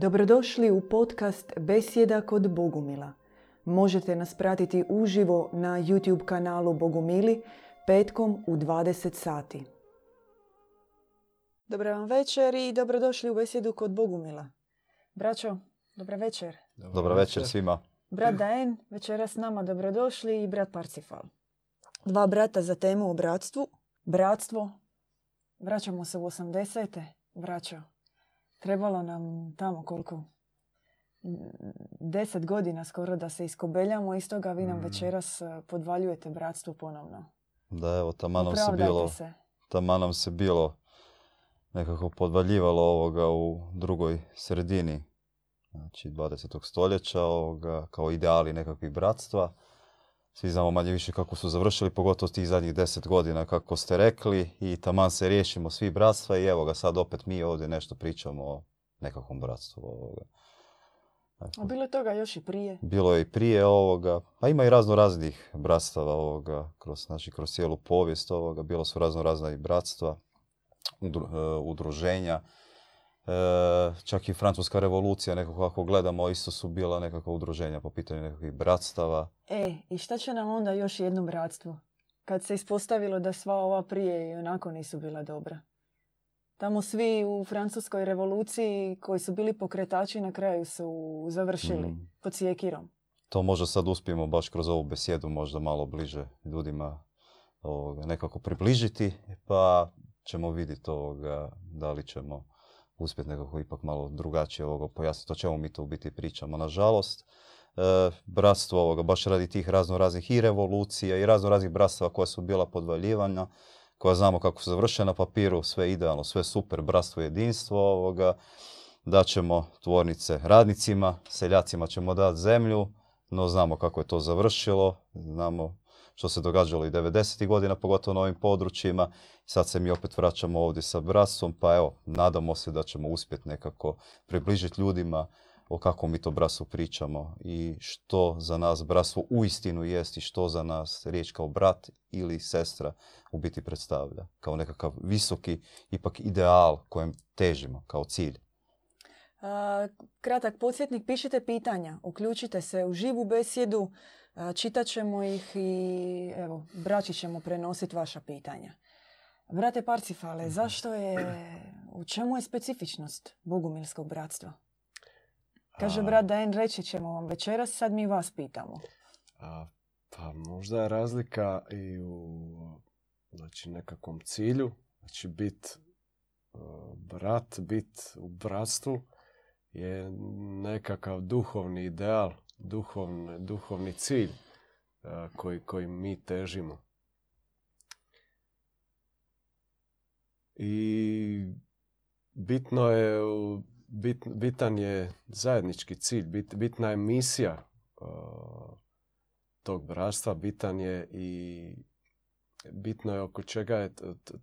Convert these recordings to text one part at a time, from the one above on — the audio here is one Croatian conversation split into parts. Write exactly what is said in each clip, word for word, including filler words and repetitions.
Dobrodošli u podcast Beseda kod Bogumila. Možete nas pratiti uživo na YouTube kanalu Bogumili petkom u dvadeset sati. Dobar vam večer i dobrodošli u Besedu kod Bogumila. Braćo, dobra večer. Dobar, Dobar večer svima. Brat Daen večeras s nama dobrodošli i brat Parcifal. Dva brata za temu o bratstvu. Bratstvo. Vraćamo se u osamdesete. Braćo, trebalo nam tamo koliko? Deset godina skoro da se iskobeljamo i stoga vi nam večeras podvaljujete bratstvo ponovno. Da, evo, tamo nam se bilo, tamo nam se bilo nekako podvaljivalo ovoga u drugoj sredini, znači dvadesetog stoljeća, ovoga, kao ideali nekakvih bratstva. Svi znamo manje više kako su završili, pogotovo tih zadnjih deset godina, kako ste rekli, i taman se riješimo svi bratstva i evo ga, sad opet mi ovdje nešto pričamo o nekakvom bratstvu. Ovoga. Dakle, a bilo je toga još i prije? Bilo je i prije ovoga, a ima i razno raznih bratstava ovoga, kroz, znači, kroz cijelu povijest ovoga, bilo su razno razna i bratstva, udru, udruženja. E, čak i Francuska revolucija, nekako ako gledamo, isto su bila nekakva udruženja po pitanju nekakvih bratstava. E, i šta će nam onda još jedno bratstvo? Kad se ispostavilo da sva ova prije i onako nisu bila dobra. Tamo svi u Francuskoj revoluciji koji su bili pokretači na kraju su završili mm. pod sjekirom. To možda sad uspijemo baš kroz ovu besjedu možda malo bliže ljudima ovoga, nekako približiti, pa ćemo vidjeti ovoga, da li ćemo uspjeti nekako ipak malo drugačije ovoga pojasniti o čemu mi to u biti pričamo. Nažalost, e, bratstvo ovoga, baš radi tih razno raznih i revolucija i razno raznih bratstva koja su bila podvaljivanja, koja znamo kako su završena na papiru, sve idealno, sve super, bratstvo, jedinstvo ovoga, daćemo tvornice radnicima, seljacima ćemo dati zemlju, no znamo kako je to završilo, znamo što se događalo i devedesetih godina, pogotovo na ovim područjima. Sad se mi opet vraćamo ovdje sa bratstvom, pa evo, nadamo se da ćemo uspjeti nekako približiti ljudima o kakvom mi to bratstvu pričamo i što za nas bratstvo uistinu jest i što za nas riječ kao brat ili sestra u biti predstavlja. Kao nekakav visoki, ipak ideal kojem težimo, kao cilj. A, kratak podsjetnik, pišite pitanja, uključite se u živu besjedu, čitat ćemo ih i evo, braći ćemo prenositi vaša pitanja. Brate Parcifale, zašto je, u čemu je specifičnost Bogumilskog bratstva? Kaže a, brat Daen, reći ćemo vam večeras, sad mi vas pitamo. A, pa možda je razlika i u znači, nekakvom cilju, znači biti brat, biti u bratstvu je nekakav duhovni ideal. Duhovni, duhovni cilj a, koji, koji mi težimo. I bitno je, bit, bitan je zajednički cilj, bit, bitna je misija a, tog bratstva, bitan je i bitno je oko čega je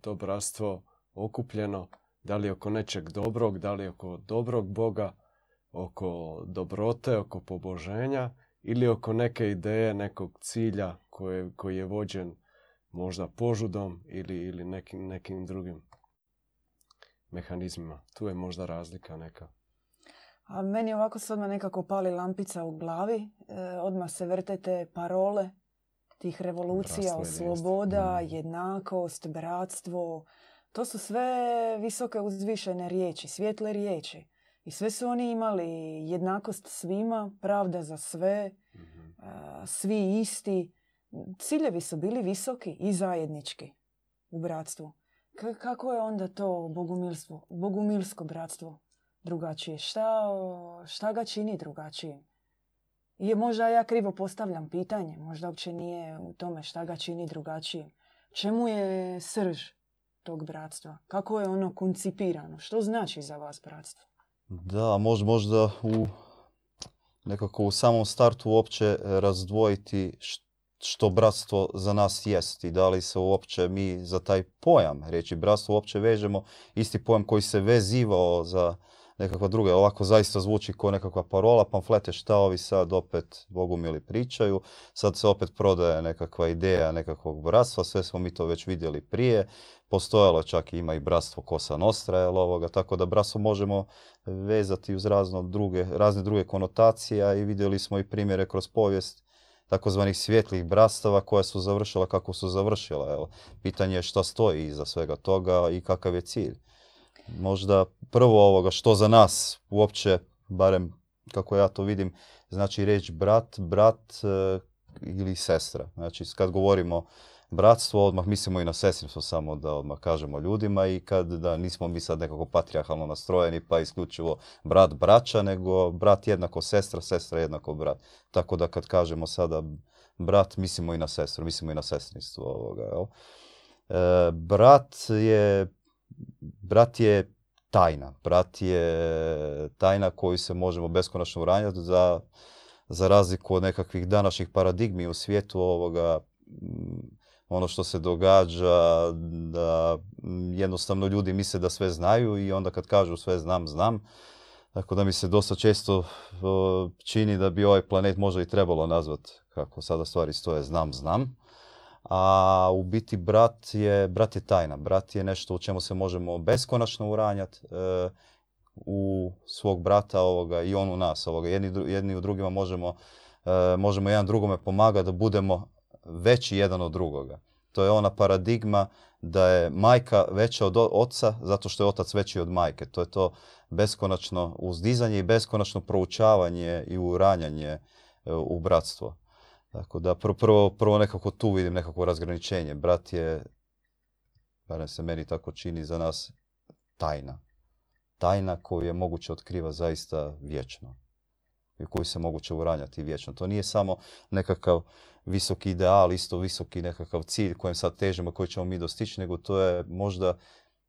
to bratstvo okupljeno, da li oko nečeg dobrog, da li oko dobrog Boga, oko dobrote, oko poboženja ili oko neke ideje, nekog cilja koje, koji je vođen možda požudom ili, ili nekim, nekim drugim mehanizmima. Tu je možda razlika neka. A meni ovako se odmah nekako pali lampica u glavi. E, odmah se vrtete parole tih revolucija, sloboda, mm. jednakost, bratstvo. To su sve visoke uzvišene riječi, svijetle riječi. I sve su oni imali jednakost svima, pravda za sve, mm-hmm. a, svi isti. Ciljevi su bili visoki i zajednički u bratstvu. K- kako je onda to bogumilstvo, bogumilsko bratstvo drugačije? Šta, šta ga čini drugačijim? Je možda ja krivo postavljam pitanje, možda uopće nije u tome šta ga čini drugačijim. Čemu je srž tog bratstva? Kako je ono koncipirano? Što znači za vas bratstvo? Da, mož, možda u, nekako u samom startu uopće razdvojiti što bratstvo za nas jest i da li se uopće mi za taj pojam riječi bratstvo uopće vežemo isti pojam koji se vezivao za nekakva druga. Ovako zaista zvuči kao nekakva parola, pamflete, šta ovi sad opet Bogumili pričaju. Sad se opet prodaje nekakva ideja nekakvog bratstva, sve smo mi to već vidjeli prije. postojalo, čak ima i bratstvo Kosa Nostra, jel, ovoga, tako da bratstvo možemo vezati uz razno druge, razne druge konotacije, a i vidjeli smo i primjere kroz povijest takozvanih svjetlih bratstava koja su završila kako su završila. Jel. Pitanje je šta stoji iza svega toga i kakav je cilj. Možda prvo ovoga što za nas uopće, barem kako ja to vidim, znači reći brat, brat e, ili sestra. Znači kad govorimo bratstvo, odmah mislimo i na sestrinstvo, samo da odmah kažemo ljudima, i kad da nismo mi sad nekako patrijarhalno nastrojeni pa isključivo brat braća, nego brat jednako sestra, sestra jednako brat. Tako da kad kažemo sada brat, mislimo i na sestru, mislimo i na sestrinstvo. Ovoga, jel? E, brat je... Brat je tajna. Brat je tajna koju se možemo beskonačno uranjati, za, za razliku od nekakvih današnjih paradigmi u svijetu ovoga, ono što se događa, da jednostavno ljudi misle da sve znaju i onda kad kažu sve znam, znam. Tako da mi se dosta često čini da bi ovaj planet možda i trebalo nazvati, kako sada stvari stoje, znam, znam. A u biti brat je, brat je tajna, brat je nešto u čemu se možemo beskonačno uranjati, e, u svog brata ovoga, i on u nas. Ovoga. Jedni, jedni u drugima možemo, e, možemo jedan drugome pomagati da budemo veći jedan od drugoga. To je ona paradigma da je majka veća od oca zato što je otac veći od majke. To je to beskonačno uzdizanje i beskonačno proučavanje i uranjanje e, u bratstvo. Tako da prvo, prvo nekako tu vidim nekako razgraničenje. Brat je, barem se meni tako čini, za nas tajna. Tajna koju je moguće otkriva zaista vječno i koju se moguće uranjati vječno. To nije samo nekakav visoki ideal, isto visoki nekakav cilj kojem sad težimo, koji ćemo mi dostići, nego to je možda,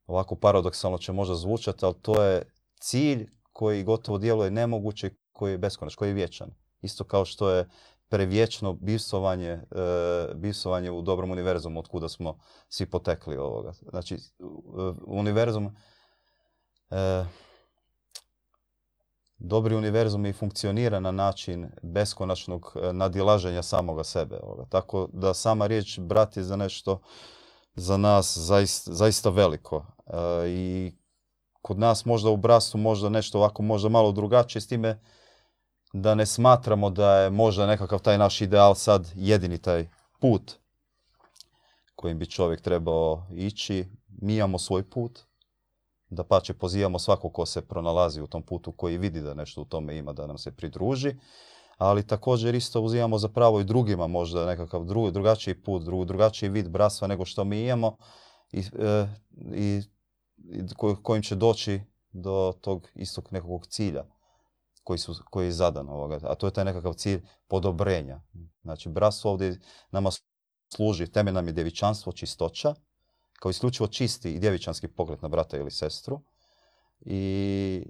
ovako paradoksalno će možda zvučati, ali to je cilj koji gotovo djeluje nemoguće, koji je beskonačan, koji je vječan. Isto kao što je prevječno bivsovanje, e, bivsovanje u dobrom univerzumu od kuda smo svi potekli ovoga. Znači, univerzum, e, dobri univerzum i funkcionira na način beskonačnog nadilaženja samoga sebe. Ovoga. Tako da sama riječ brat je za nešto za nas zaista, zaista veliko. E, I kod nas možda u bratstvu možda nešto ovako, možda malo drugačije, s time da ne smatramo da je možda nekakav taj naš ideal sad jedini taj put kojim bi čovjek trebao ići. Mi imamo svoj put, da pače pozivamo svako ko se pronalazi u tom putu, koji vidi da nešto u tome ima, da nam se pridruži, ali također isto uzimamo za pravo i drugima možda nekakav drugi, drugačiji put, drugi, drugačiji vid bratstva nego što mi imamo i, e, i kojim će doći do tog istog nekakvog cilja Koji, su, koji je zadan ovoga, a to je taj nekakav cilj podobrenja. Znači, bratstvo ovdje nama služi, temelj nam je djevičanstvo, čistoća, kao isključivo čisti i djevičanski pogled na brata ili sestru. I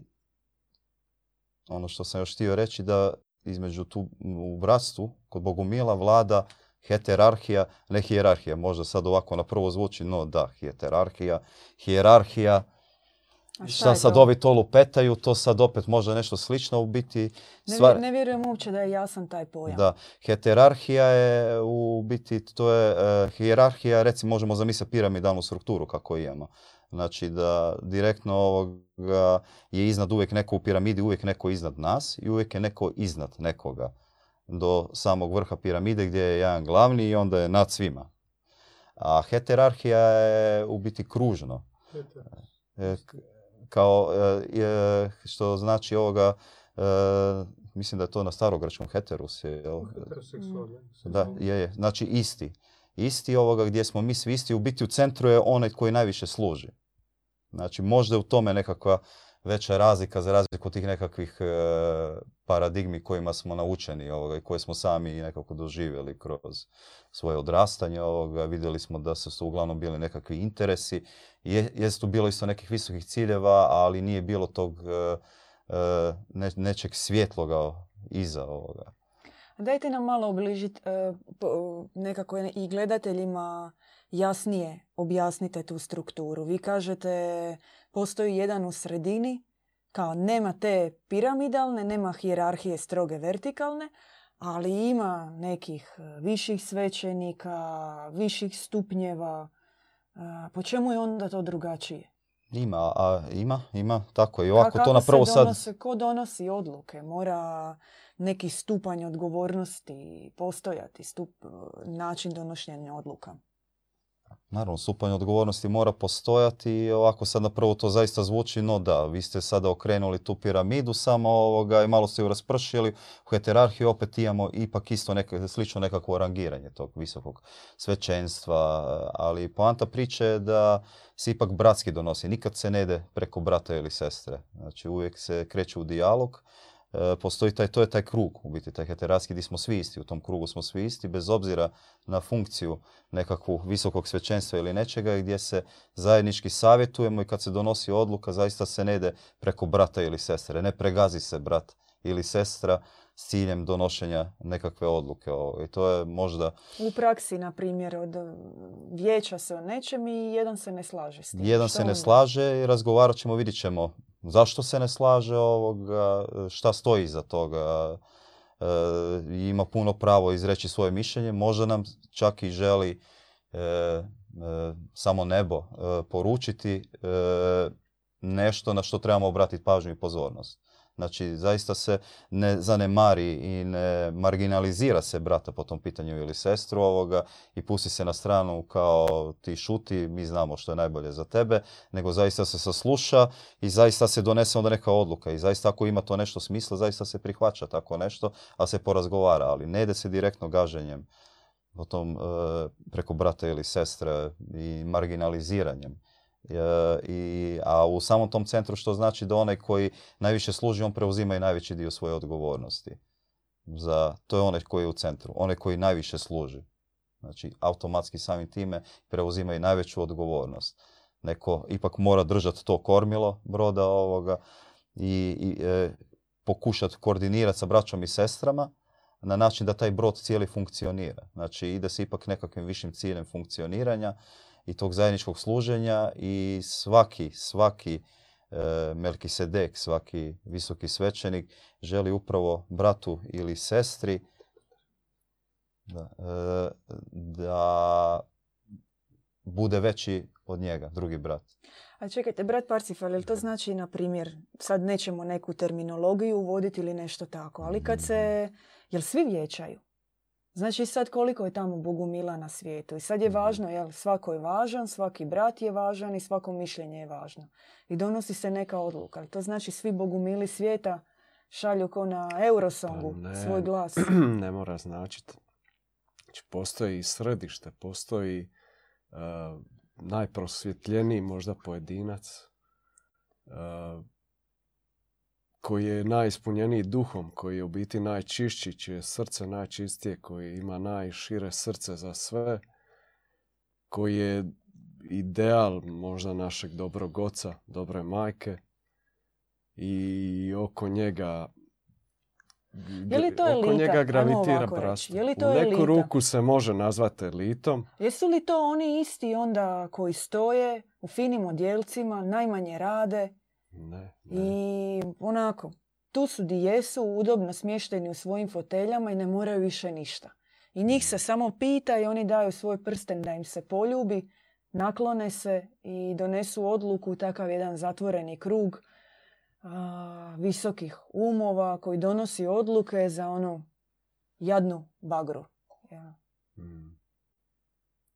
ono što sam još htio reći, da između tu u bratstvu, kod Bogumila, vlada heterarhija, ne hijerarhija. Možda sad ovako na prvo zvuči, no da, heterarhija, hijerarhija. Šta, šta sad ovi to lupetaju, to sad opet možda nešto slično u biti. Stvar... Ne, ne vjerujem uopće da je jasan taj pojam. Da, heterarhija je u biti, to je uh, hijerarhija, recimo možemo zamisliti piramidalnu strukturu kako imamo. Znači da direktno ovoga je iznad uvijek neko u piramidi, uvijek neko iznad nas i uvijek je neko iznad nekoga. Do samog vrha piramide gdje je jedan glavni i onda je nad svima. A heterarhija je u biti kružno. E, kao e, što znači ovoga, e, mislim da je to na starogrčkom heterus je, jel? Da, je, je. Znači isti. Isti ovoga gdje smo mi svi isti, u biti u centru je onaj koji najviše služi. Znači možda je u tome nekakva veća razlika za razliku tih nekakvih e, paradigmi kojima smo naučeni ovoga i koje smo sami nekako doživjeli kroz svoje odrastanje ovoga. Vidjeli smo da su, su uglavnom bili nekakvi interesi. Je, jest tu bilo isto nekih visokih ciljeva, ali nije bilo tog e, ne, nečeg svjetloga iza ovoga. Dajte nam malo obližiti e, nekako i gledateljima jasnije objasnite tu strukturu. Vi kažete postoji jedan u sredini, kao nema te piramidalne, nema hijerarhije stroge vertikalne, ali ima nekih viših svećenika, viših stupnjeva. Po čemu je onda to drugačije? Ima, a ima, ima, tako i ovako to na prvo sad... Kako se donosi, ko donosi odluke? Mora neki stupanj odgovornosti postojati, stup, način donošenja odluka. Naravno, stupanj odgovornosti mora postojati i ovako sad na prvo to zaista zvuči, no da, vi ste sada okrenuli tu piramidu samo ovoga i malo ste ju raspršili. U heterarhiji opet imamo ipak isto neka, slično nekakvo rangiranje tog visokog svećenstva, ali poanta priče je da se ipak bratski donosi. Nikad se ne ide preko brata ili sestre, znači uvijek se kreće u dijalog. Postoji taj, to je taj krug, u biti taj heterarski gdje smo svi isti, u tom krugu smo svi isti, bez obzira na funkciju nekakvog visokog svećenstva ili nečega, gdje se zajednički savjetujemo i kad se donosi odluka zaista se ne ide preko brata ili sestre, ne pregazi se brat ili sestra s ciljem donošenja nekakve odluke. I to je možda... U praksi, na primjer, od vijeća se o nečem i jedan se ne slaže s tim. Jedan se ne slaže i razgovarat ćemo, vidit ćemo zašto se ne slaže ovoga, šta stoji iza toga. E, ima puno pravo izreći svoje mišljenje, možda nam čak i želi e, e, samo nebo e, poručiti e, nešto na što trebamo obratiti pažnju i pozornost. Znači, zaista se ne zanemari i ne marginalizira se brata po tom pitanju ili sestru ovoga i pusti se na stranu kao ti šuti, mi znamo što je najbolje za tebe, nego zaista se sasluša i zaista se donese onda neka odluka i zaista ako ima to nešto smisla, zaista se prihvaća tako nešto, a se porazgovara, ali ne ide se direktno gaženjem po tom, e, preko brata ili sestre i marginaliziranjem. I, a u samom tom centru što znači da onaj koji najviše služi, on preuzima i najveći dio svoje odgovornosti. Za, to je onaj koji je u centru, onaj koji najviše služi. Znači, automatski samim time preuzima i najveću odgovornost. Neko ipak mora držati to kormilo broda ovoga i, i e, pokušati koordinirati sa braćom i sestrama na način da taj brod cijeli funkcionira. Znači, ide se ipak nekakvim višim ciljem funkcioniranja i tog zajedničkog služenja i svaki, svaki e, Melkisedek, svaki visoki svećenik želi upravo bratu ili sestri da, e, da bude veći od njega, drugi brat. A čekajte, brat Parsifal, jel to znači, na primjer, sad nećemo neku terminologiju uvoditi ili nešto tako, ali kad se, jel svi vijećaju? Znači sad koliko je tamo Bogumila na svijetu i sad je važno, jel, svako je važan, svaki brat je važan i svako mišljenje je važno. I donosi se neka odluka. To znači svi Bogumili svijeta šalju ko na Eurosongu ne, svoj glas. Ne mora značiti. Znači, postoji središte, postoji uh, najprosvjetljeniji možda pojedinac uh, koji je najispunjeniji duhom, koji je u biti najčišći, čije je srce najčistije, koji ima najšire srce za sve, koji je ideal možda našeg dobrog oca, dobre majke i oko njega, je li to oko njega gravitira bratstvo. U neku elita? Ruku se može nazvati elitom. Jesu li to oni isti onda koji stoje u finim odjelcima, najmanje rade? Ne, ne. I onako, tu su di jesu, udobno smješteni u svojim foteljama i ne moraju više ništa. I njih se samo pita i oni daju svoj prsten da im se poljubi, naklone se i donesu odluku, takav jedan zatvoreni krug a, visokih umova koji donosi odluke za onu jadnu bagru. Ja. Mm.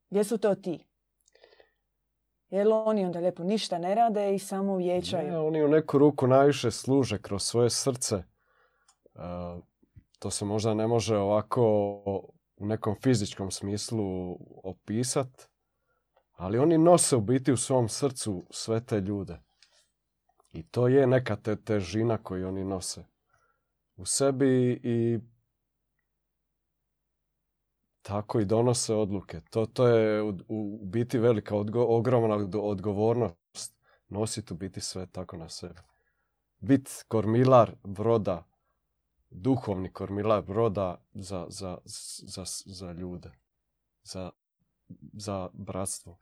Gdje su to ti? Jer oni onda lijepo ništa ne rade i samo vijećaju. Ne, oni u neku ruku najviše služe kroz svoje srce. E, to se možda ne može ovako u nekom fizičkom smislu opisati, ali oni nose u biti u svom srcu sve te ljude. I to je neka te težina koju oni nose u sebi i tako i donose odluke. To, to je u, u biti velika, odgo, ogromna odgovornost. Nositi u biti sve tako na sebi. Biti kormilar broda, duhovni kormilar broda za, za, za, za ljude, za, za bratstvo.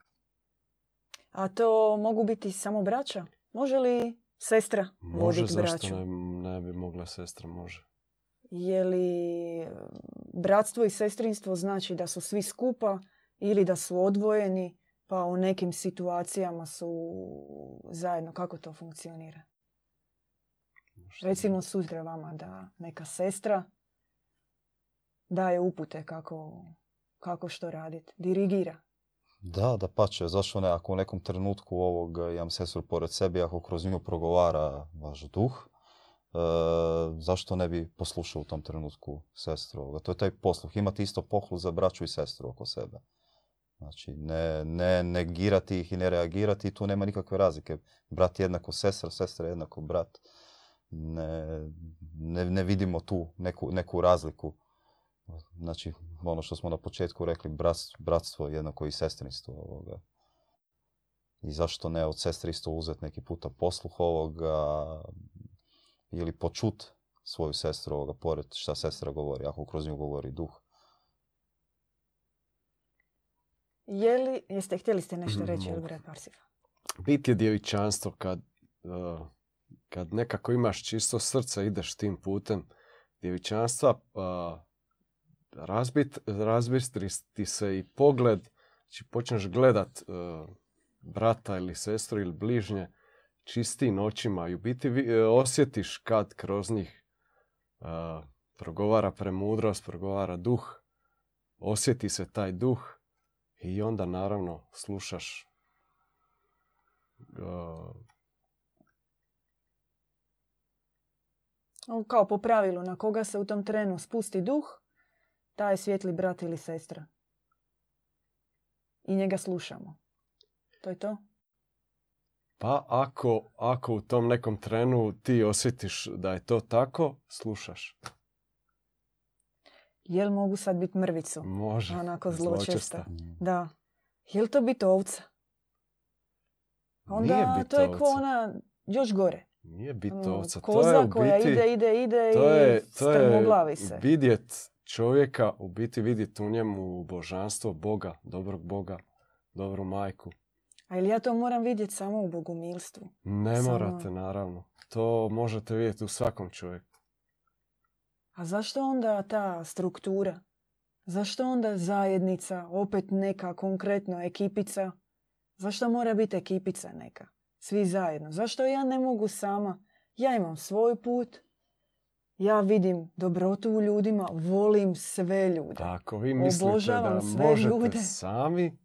A to mogu biti samo braća? Može li sestra voditi braću? Može, zašto ne, ne bi mogla sestra, može. Je li bratstvo i sestrinstvo znači da su svi skupa ili da su odvojeni pa u nekim situacijama su zajedno. Kako to funkcionira? Recimo sutra vama da neka sestra daje upute kako, kako što raditi, dirigira. Da, da pače. Zašto ne? Ako u nekom trenutku ovog imam sestru pored sebe, ako kroz nju progovara vaš duh, e, zašto ne bi poslušao u tom trenutku sestru ovoga? To je taj posluh. Imati isto pohluh za braću i sestru oko sebe. Znači, ne, ne negirati ih i ne reagirati. Tu nema nikakve razlike. Brat je jednako sestra, sestra je jednako brat. Ne, ne, ne vidimo tu neku, neku razliku. Znači, ono što smo na početku rekli, bratstvo je jednako i sestrinstvo ovoga. I zašto ne od sestrinstva uzeti neki puta posluh ovoga ili počut svoju sestru ovoga, pored šta sestra govori, ako kroz nju govori duh. Je li, jeste, htjeli ste nešto reći, ili brat Parsifal? Bit je djevičanstvo kad, uh, kad nekako imaš čisto srce, ideš tim putem djevičanstva, uh, Razbit, razbistristi se i pogled, znači počneš gledat uh, brata ili sestru ili bližnje čistim očima i u biti vi, uh, osjetiš kad kroz njih uh, progovara premudrost, progovara duh, osjeti se taj duh i onda naravno slušaš uh, kao po pravilu na koga se u tom trenu spusti duh, taj svjetli brat ili sestra. I njega slušamo. To je to? Pa ako, ako u tom nekom trenu ti osjetiš da je to tako, slušaš. Jel mogu sad biti mrvicu? Može. Onako zločesta. zločesta. Da. Jel to biti ovca? Onda nije bit to je ovca. Ko ona još gore. Nije biti ovca. Koza to je koja biti, ide, ide, ide to je, i strmoglavi se. To je vidjet čovjeka, u biti vidjeti u njemu božanstvo, Boga, dobrog Boga, dobru majku. A ili ja to moram vidjeti samo u bogumilstvu? Ne samo... morate, naravno. To možete vidjeti u svakom čovjeku. A zašto onda ta struktura? Zašto onda zajednica, opet neka konkretno ekipica? Zašto mora biti ekipica neka? Svi zajedno. Zašto ja ne mogu sama? Ja imam svoj put. Ja vidim dobrotu u ljudima, volim sve ljude. Tako, vi mislite da možete ljude sami.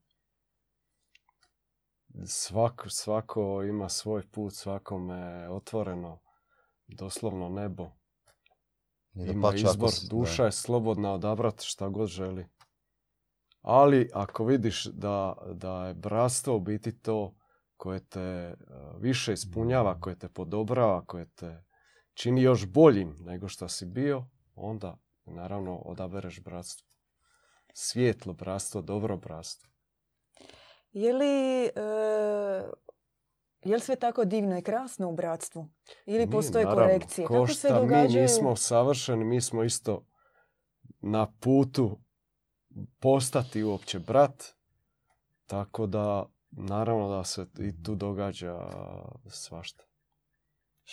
Svako, svako ima svoj put, svakome otvoreno, doslovno nebo. Ima pač, izbor, si, duša da je slobodna odabrati šta god želi. Ali ako vidiš da, da je bratstvo u biti to koje te više ispunjava, koje te podobrava, koje te čini još boljim nego što si bio, onda naravno odabereš bratstvo. Svjetlo bratstvo, dobro bratstvo. Je li, e, je li sve tako divno i krasno u bratstvu? Ili mi, postoje naravno, korekcije? Kako se događaju? Mi nismo savršeni, mi smo isto na putu postati uopće brat. Tako da naravno da se i tu događa svašta.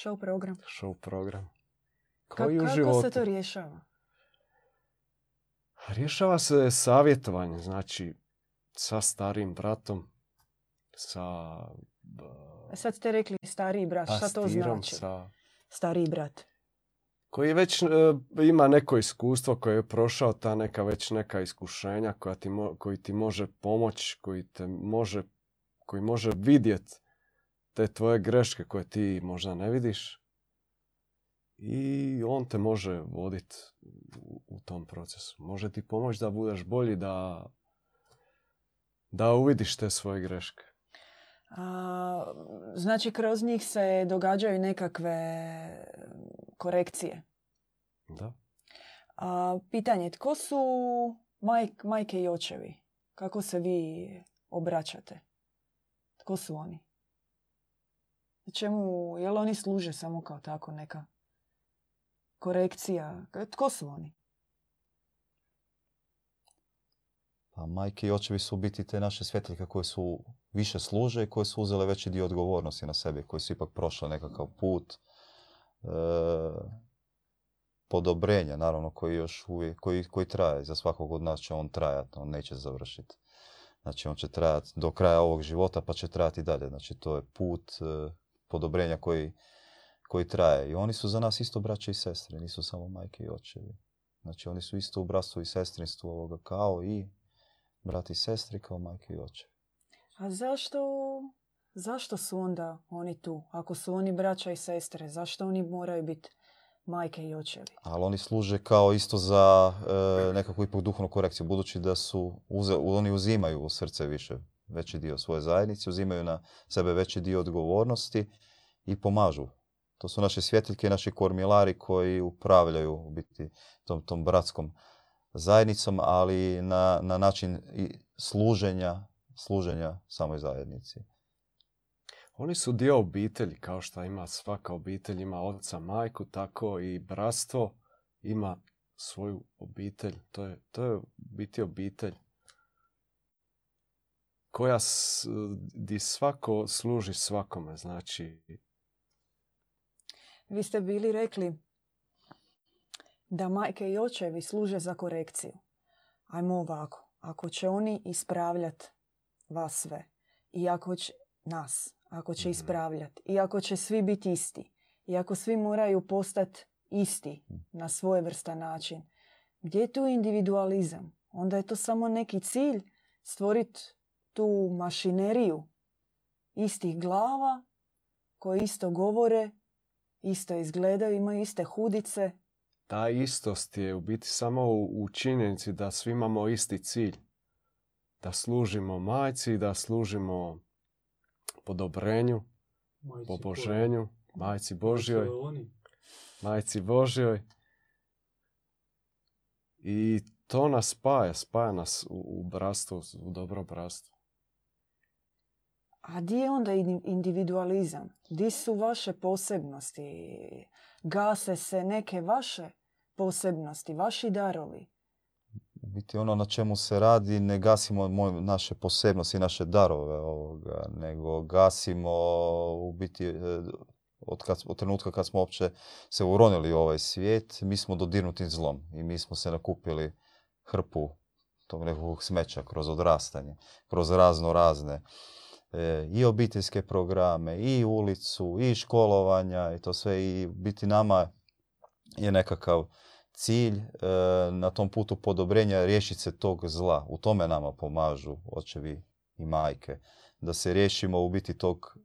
Show program. Show program. Koji Ka- kako se to rješava? Rješava se savjetovanje. Znači, sa starim bratom, sa... Uh, sad ste rekli stariji brat. Šta to znači? Sa... Stariji brat. Koji već uh, ima neko iskustvo koje je prošao, ta neka već neka iskušenja koja ti mo- koji ti može pomoći, koji, te može, koji može vidjeti te tvoje greške koje ti možda ne vidiš i on te može voditi u, u tom procesu. Može ti pomoći da budeš bolji, da, da uvidiš te svoje greške. A, znači, kroz njih se događaju nekakve korekcije. Da. A, pitanje, tko su maj, majke i očevi? Kako se vi obraćate? Tko su oni? Čemu, jel oni služe samo kao tako neka korekcija? Tko su oni? Pa majke i očevi su u biti te naše svjetiljke koje su više služe i koje su uzele veći dio odgovornosti na sebe, koje su ipak prošle nekakav put e, podobrenja, naravno, koji još uvijek, koji, koji traje. Za svakog od nas će on trajati, on neće završiti. Znači on će trajati do kraja ovog života pa će trajati dalje. Znači to je put e, podobrenja koji, koji traje. I oni su za nas isto braće i sestre, nisu samo majke i očevi. Znači oni su isto u bratstvu i sestrinstvu ovoga kao i brati i sestri, kao majke i očevi. A zašto, zašto su onda oni tu? Ako su oni braća i sestre, zašto oni moraju biti majke i očevi? Ali oni služe kao isto za e, nekakvu ipak duhovnu korekciju, budući da su uze, oni uzimaju u srce više, veći dio svoje zajednice, uzimaju na sebe veći dio odgovornosti i pomažu. To su naše svjetiljke i naši kormilari koji upravljaju u biti tom, tom bratskom zajednicom, ali na, na način služenja, služenja samoj zajednici. Oni su dio obitelji, kao što ima svaka obitelj, ima oca, majku, tako i bratstvo ima svoju obitelj. To je, to je biti obitelj koja di svako služi svakome. Znači... Vi ste bili rekli da majke i očevi služe za korekciju. Ajmo ovako, ako će oni ispravljati vas sve i ako će nas, ako će ispravljati i ako će svi biti isti i ako svi moraju postati isti na svojevrstan način, gdje je tu individualizam? Onda je to samo neki cilj stvoriti tu mašineriju istih glava koje isto govore, isto izgledaju, imaju iste hudice. Ta istost je u biti samo u, u činjenici da svi imamo isti cilj. Da služimo majci, da služimo podobrenju, majci poboženju, Božoj. majci Božjoj. Majci Božjoj. I to nas spaja, spaja nas u, u bratstvu, u dobro bratstvu. A di je onda individualizam? Di su vaše posebnosti? Gase se neke vaše posebnosti, vaši darovi? Biti ono na čemu se radi, ne gasimo moj, naše posebnosti, naše darove ovoga, nego gasimo u biti od, kad, od trenutka kad smo uopće se uronili u ovaj svijet, mi smo dodirnuti zlom i mi smo se nakupili hrpu tog nekog smeća kroz odrastanje, kroz razno razne i obiteljske programe, i ulicu, i školovanja, i to sve. I biti nama je nekakav cilj e, na tom putu podobrenja riješiti se tog zla. U tome nama pomažu očevi i majke, da se riješimo u biti tog,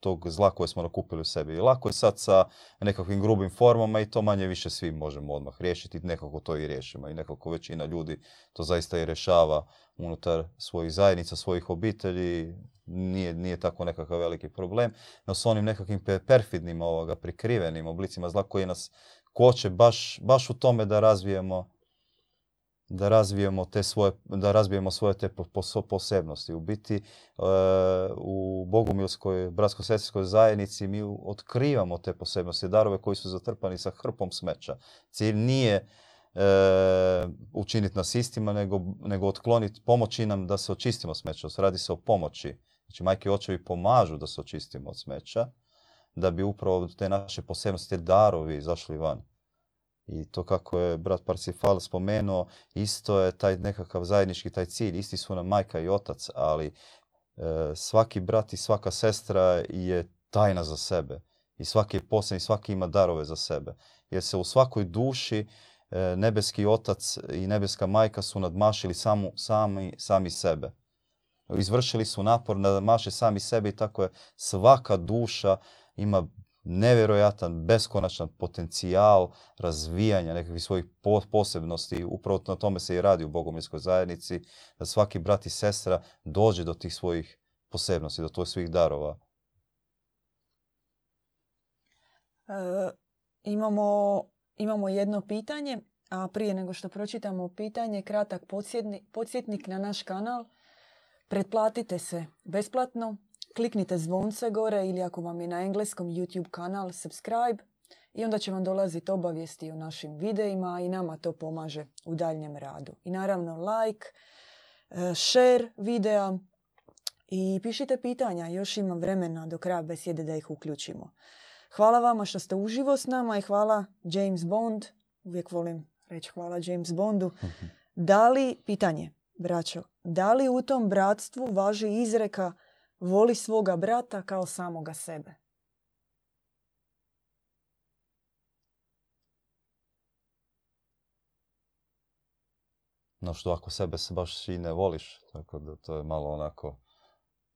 tog zla koje smo nakupili u sebi. I lako je sad sa nekakvim grubim formama i to manje više svi možemo odmah riješiti. Nekako to i riješimo i nekako većina ljudi to zaista i rješava unutar svojih zajednica, svojih obitelji. Nije, nije tako nekakav veliki problem, no s onim nekakvim perfidnim ovoga, prikrivenim oblicima zla koji nas koče baš, baš u tome da razvijemo, da razvijemo te svoje, da razvijemo svoje te posebnosti. U biti u Bogumilskoj bratsko-sestrinskoj zajednici mi otkrivamo te posebnosti, darove koji su zatrpani sa hrpom smeća. Cilj nije E, učiniti nas istima, nego, nego otkloniti, pomoći nam da se očistimo smeća. Radi se o pomoći. Znači, majke i očevi pomažu da se očistimo od smeća, da bi upravo te naše posebnosti, te darovi izašli van. I to kako je brat Parcifal spomenuo, isto je taj nekakav zajednički taj cilj. Isti su nam majka i otac, ali e, svaki brat i svaka sestra je tajna za sebe. I svaki je posebni, svaki ima darove za sebe. Jer se u svakoj duši nebeski otac i nebeska majka su nadmašili samu, sami, sami sebe. Izvršili su napor, nadmaše sami sebe i tako je. Svaka duša ima nevjerojatan, beskonačan potencijal razvijanja nekakvih svojih po- posebnosti. Upravo na tome se i radi u Bogumilskoj zajednici, da svaki brat i sestra dođe do tih svojih posebnosti, do tih svih darova. E, imamo... Imamo jedno pitanje, a prije nego što pročitamo pitanje, kratak podsjetnik na naš kanal. Pretplatite se besplatno, kliknite zvonce gore ili ako vam je na engleskom YouTube kanal, subscribe i onda će vam dolaziti obavijesti o našim videima i nama to pomaže u daljnjem radu. I naravno like, share videa i pišite pitanja, još imam vremena do kraja besjede da ih uključimo. Hvala vama što ste uživo s nama i hvala James Bond, uvijek volim reći hvala James Bondu. Da li, pitanje, Braćo, da li u tom bratstvu važi izreka voli svoga brata kao samoga sebe? No što ako sebe se baš i ne voliš, tako da to je malo onako...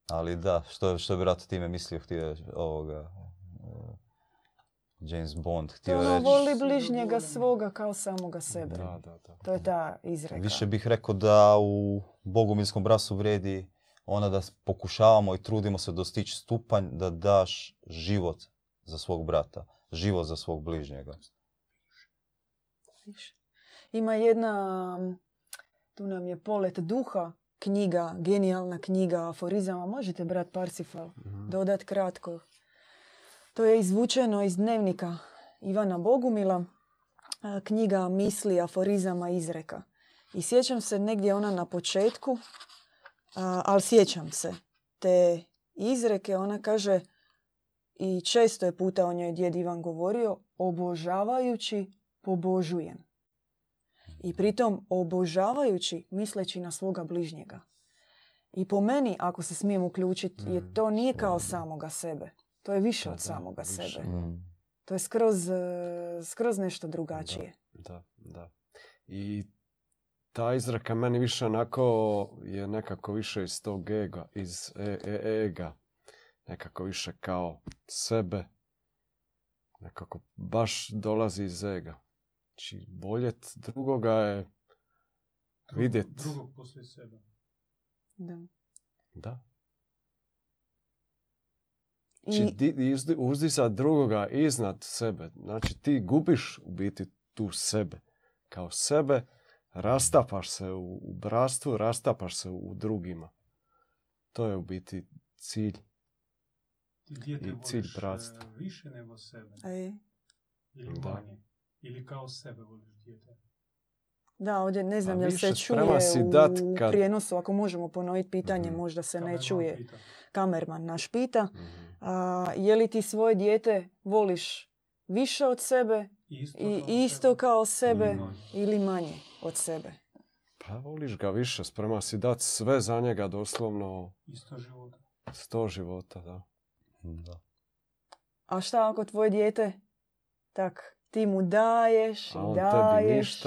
Ali da, što, što je brat time mislio, htio je ovoga... James Bond htio reći... Ono, voli bližnjega svoga kao samoga sebe. Da, da, da. To je ta izreka. Više bih rekao da u bogumilskom brasu vrijedi ona da pokušavamo i trudimo se dostići stupanj da daš život za svog brata, život za svog bližnjega. Ima jedna, tu nam je Polet duha, knjiga, genijalna knjiga aforizama. Možete, brat Parsifal, dodat kratko. To je izvučeno iz dnevnika Ivana Bogumila, knjiga misli, aforizama, izreka. I sjećam se negdje ona na početku, ali sjećam se te izreke. Ona kaže, i često je puta o njoj djed Ivan govorio, obožavajući, pobožujem. I pritom obožavajući, misleći na svoga bližnjega. I po meni, ako se smijem uključiti, je to nije kao samoga sebe. To je više od samoga sebe. To je skroz, skroz nešto drugačije. Da, da. I ta izreka meni više onako je nekako više iz tog ega, iz ega. Nekako više kao sebe. Nekako baš dolazi iz ega. Znači voljet drugoga je vidjet. Drugog poslije sebe. Da. Da. Znači uzdizat drugoga iznad sebe. Znači ti gubiš u biti tu sebe. Kao sebe rastapaš se u bratstvu, rastapaš se u drugima. To je u biti cilj. Ti dijete voliš više nego sebe. Ili manje. Ili kao sebe voliš dijete. Da, ovdje ne znam jel se čuje u prijenosu. Ako možemo ponoviti pitanje, možda se ne čuje. Kamerman naš pita. A, je li ti svoje dijete voliš više od sebe isto i kao isto sebe. Kao sebe ili manje od sebe? Pa voliš ga više, sprema si dati sve za njega doslovno... Isto života. Sto života, da. Da. A šta ako tvoje dijete, tak, ti mu daješ i daješ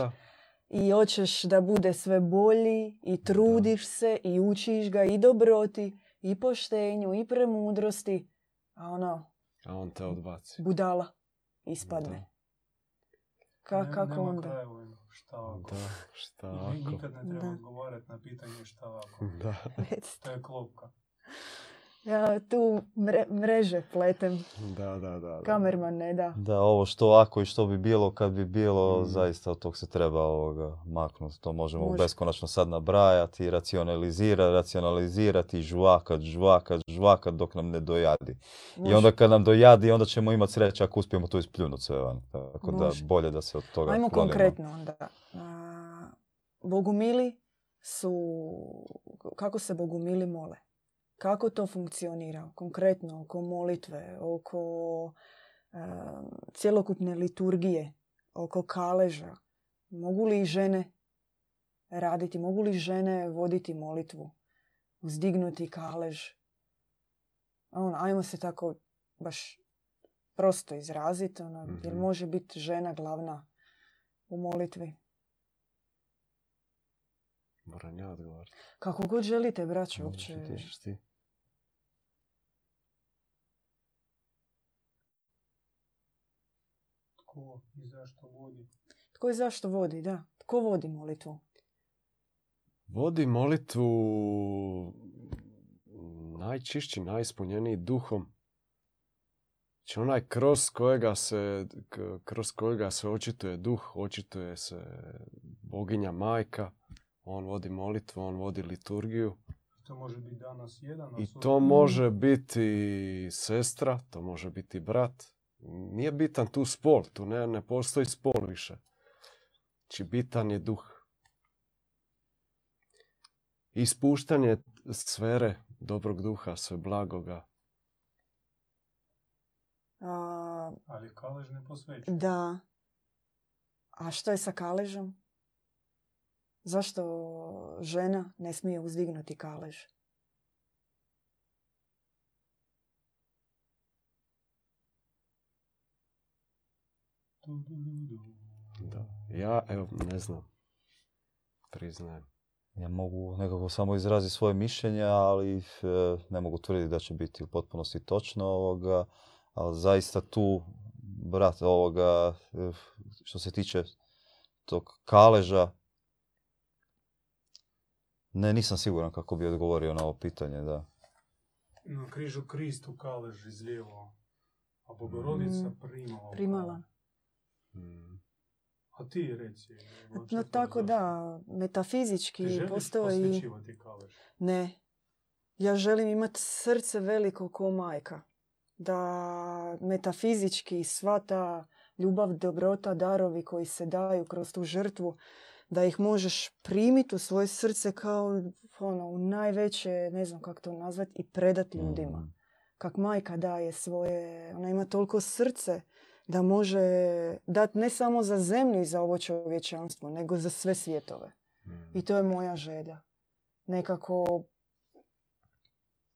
i hoćeš da bude sve bolji i trudiš da. se i učiš ga i dobroti i poštenju i premudrosti. A ono, a on te odbaci. Budala ispadne. Ka, ne, kako nema onda? Nema kraja vojno. Šta ako? Da, šta ako? I nikad ne treba odgovarati na pitanje šta ako. Da. To je klopka. Ja tu mre, mreže pletem. Da, da, da, da. Kamerman ne da. Da, ovo što ako i što bi bilo kad bi bilo, mm. zaista od tog se treba ovoga maknuti. To možemo Može. beskonačno sad nabrajati, racionalizira, racionalizirati, žvakat, žvakat, žvakat dok nam ne dojadi. Može. I onda kad nam dojadi, onda ćemo imati sreće ako uspijemo to ispljunuti sve van. Tako da Može. bolje da se od toga Ajmo klonimo. Konkretno onda. A, Bogumili su, kako se Bogumili mole? Kako to funkcionira konkretno oko molitve, oko e, cjelokupne liturgije, oko kaleža? Mogu li žene raditi, mogu li žene voditi molitvu, uzdignuti kalež? Ono, ajmo se tako baš prosto izraziti, ono, mm-hmm. jer može biti žena glavna u molitvi. Moram ja odgovoriti. Kako god želite, braćo, uopće... Tko i zašto vodi? Tko i zašto vodi, da. Tko vodi molitvu? Vodi molitvu najčišći, najispunjeniji duhom. Znači onaj kroz kojega se, kroz kojega se očituje duh, očituje se boginja majka. On vodi molitvu, on vodi liturgiju. I to može biti danas jedan. I to može biti sestra, to može biti brat. Nije bitan tu spol, tu ne, ne postoji spol više. Znači bitan je duh. Ispuštanje sfere dobrog duha, sve blagoga. A, ali kalež ne posvećuje. Da. A što je sa kaležom? Zašto žena ne smije uzdignuti kalež? Da. Ja, evo, ne znam. Priznajem. Ja mogu nekako samo izraziti svoje mišljenje, ali ne mogu tvrditi da će biti u potpunosti točno ovoga. Ali zaista tu, brat, ovoga, što se tiče tog kaleža, ne, nisam siguran kako bi odgovorio na ovo pitanje, da. Na križu Kristu kalež izlijevo, a Bogorodica primala. Primala. Mm. A ti reci. No tako da, metafizički postoji... Ti želiš postoji... posvećivati kalež? Ne. Ja želim imati srce veliko ko majka. Da metafizički sva ta ljubav, dobrota, darovi koji se daju kroz tu žrtvu, da ih možeš primiti u svoje srce kao ono, u najveće, ne znam kako to nazvati, i predati ljudima. Mm. Kak majka daje svoje, ona ima toliko srce da može dati ne samo za zemlju i za ovo čovječanstvo, nego za sve svjetove. Mm. I to je moja želja. Nekako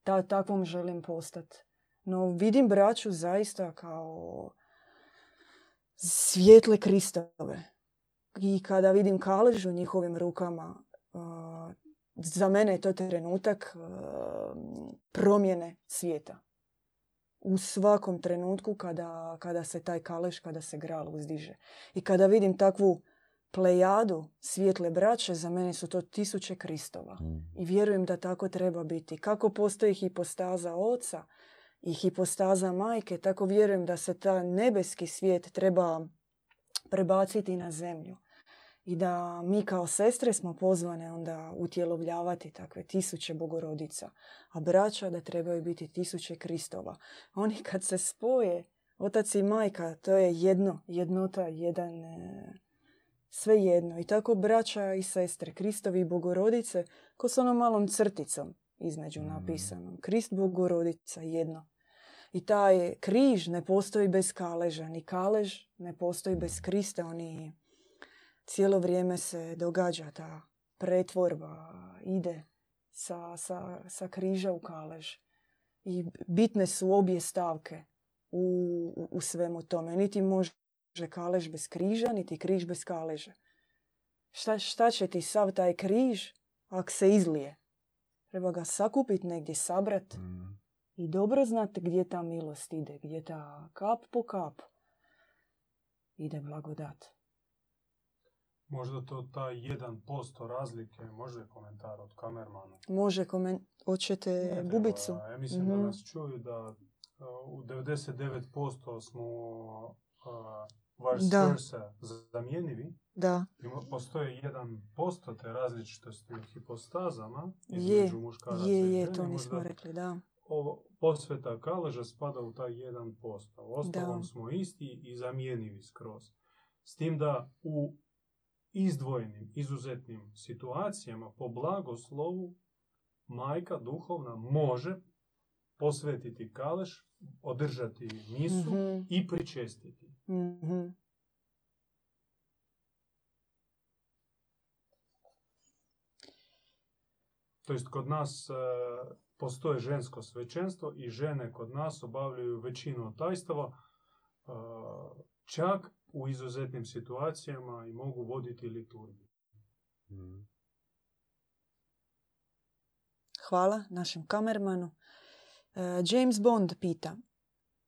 ta, takvom želim postati. No vidim braću zaista kao svijetle kristove. I kada vidim kalež u njihovim rukama, uh, za mene je to trenutak uh, promjene svijeta. U svakom trenutku kada, kada se taj kalež, kada se gral uzdiže. I kada vidim takvu plejadu svijetle braće, za mene su to tisuće kristova. I vjerujem da tako treba biti. Kako postoji hipostaza oca i hipostaza majke, tako vjerujem da se ta nebeski svijet treba prebaciti na zemlju. I da mi kao sestre smo pozvane onda utjelovljavati takve tisuće bogorodica, a braća da trebaju biti tisuće kristova. Oni kad se spoje, otac i majka, to je jedno, jednota, jedan, sve jedno. I tako braća i sestre, kristovi i bogorodice, ko s onom malom crticom između napisanom. Krist, bogorodica, jedno. I taj križ ne postoji bez kaleža, ni kalež ne postoji bez Krista, oni... Cijelo vrijeme se događa ta pretvorba, ide sa, sa, sa križa u kalež. I bitne su obje stavke u, u, u svemu tome. Niti može kalež bez križa, niti križ bez kaleža. Šta, šta će ti sav taj križ ako se izlije? Treba ga sakupiti negdje, sabrat i dobro znati gdje ta milost ide, gdje ta kap po kap ide blagodat. Možda to taj jedan posto razlike, može komentar od kamermana? Može komentar, hoćete bubicu? Treba. Ja mislim mm-hmm. da nas čuju da u devedeset devet posto smo vaš srca zamjenjivi. Da. I postoje jedan posto te različitosti u hipostazama između muškaraca i žene. Je, je, to nismo rekli, da. Ovo, posveta kaleža spada u taj jedan posto. Ostalom smo isti i zamjenjivi skroz. S tim da u izdvojenim, izuzetnim situacijama po blagoslovu majka duhovna može posvetiti kalež, održati misu mm-hmm. i pričestiti. Mm-hmm. To jest kod nas uh, postoje žensko svećenstvo i žene kod nas obavljaju većinu tajstava, uh, čak u izuzetnim situacijama i mogu voditi liturgiju. Hvala našem kamermanu. James Bond pita,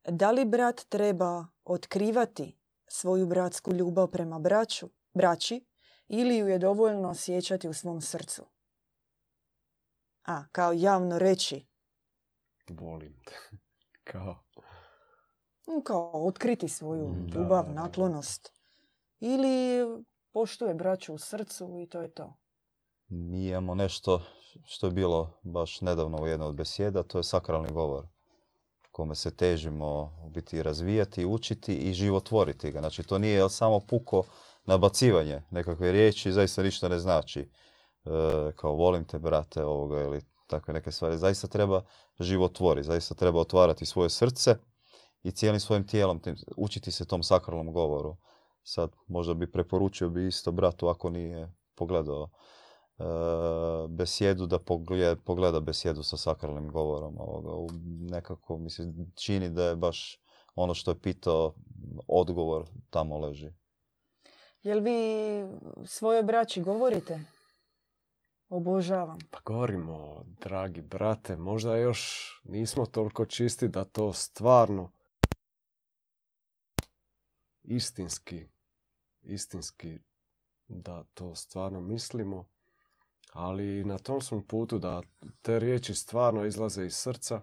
da li brat treba otkrivati svoju bratsku ljubav prema braću, braći ili ju je dovoljno osjećati u svom srcu? A, kao javno reći. Volim te. Kao... Kao otkriti svoju ljubav, da, naklonost. Ili poštuje braću u srcu i to je to. Mi imamo nešto što je bilo baš nedavno u jednoj od besjeda, to je sakralni govor kome se težimo biti razvijati, učiti i životvoriti ga. Znači to nije samo puko nabacivanje nekakve riječi, zaista ništa ne znači. E, kao volim te brate ovoga ili takve neke stvari. Zaista treba životvoriti, zaista treba otvarati svoje srce i cijelim svojim tijelom, tim, učiti se tom sakralnom govoru. Sad možda bi preporučio bi isto bratu, ako nije pogledao besedu, da pogleda besedu sa sakralnim govorom. Nekako mi se čini da je baš ono što je pitao, odgovor tamo leži. Jel vi svojoj braći govorite? Obožavam. Pa govorimo, dragi brate, možda još nismo toliko čisti da to stvarno istinski, istinski da to stvarno mislimo, ali na tom smo putu da te riječi stvarno izlaze iz srca,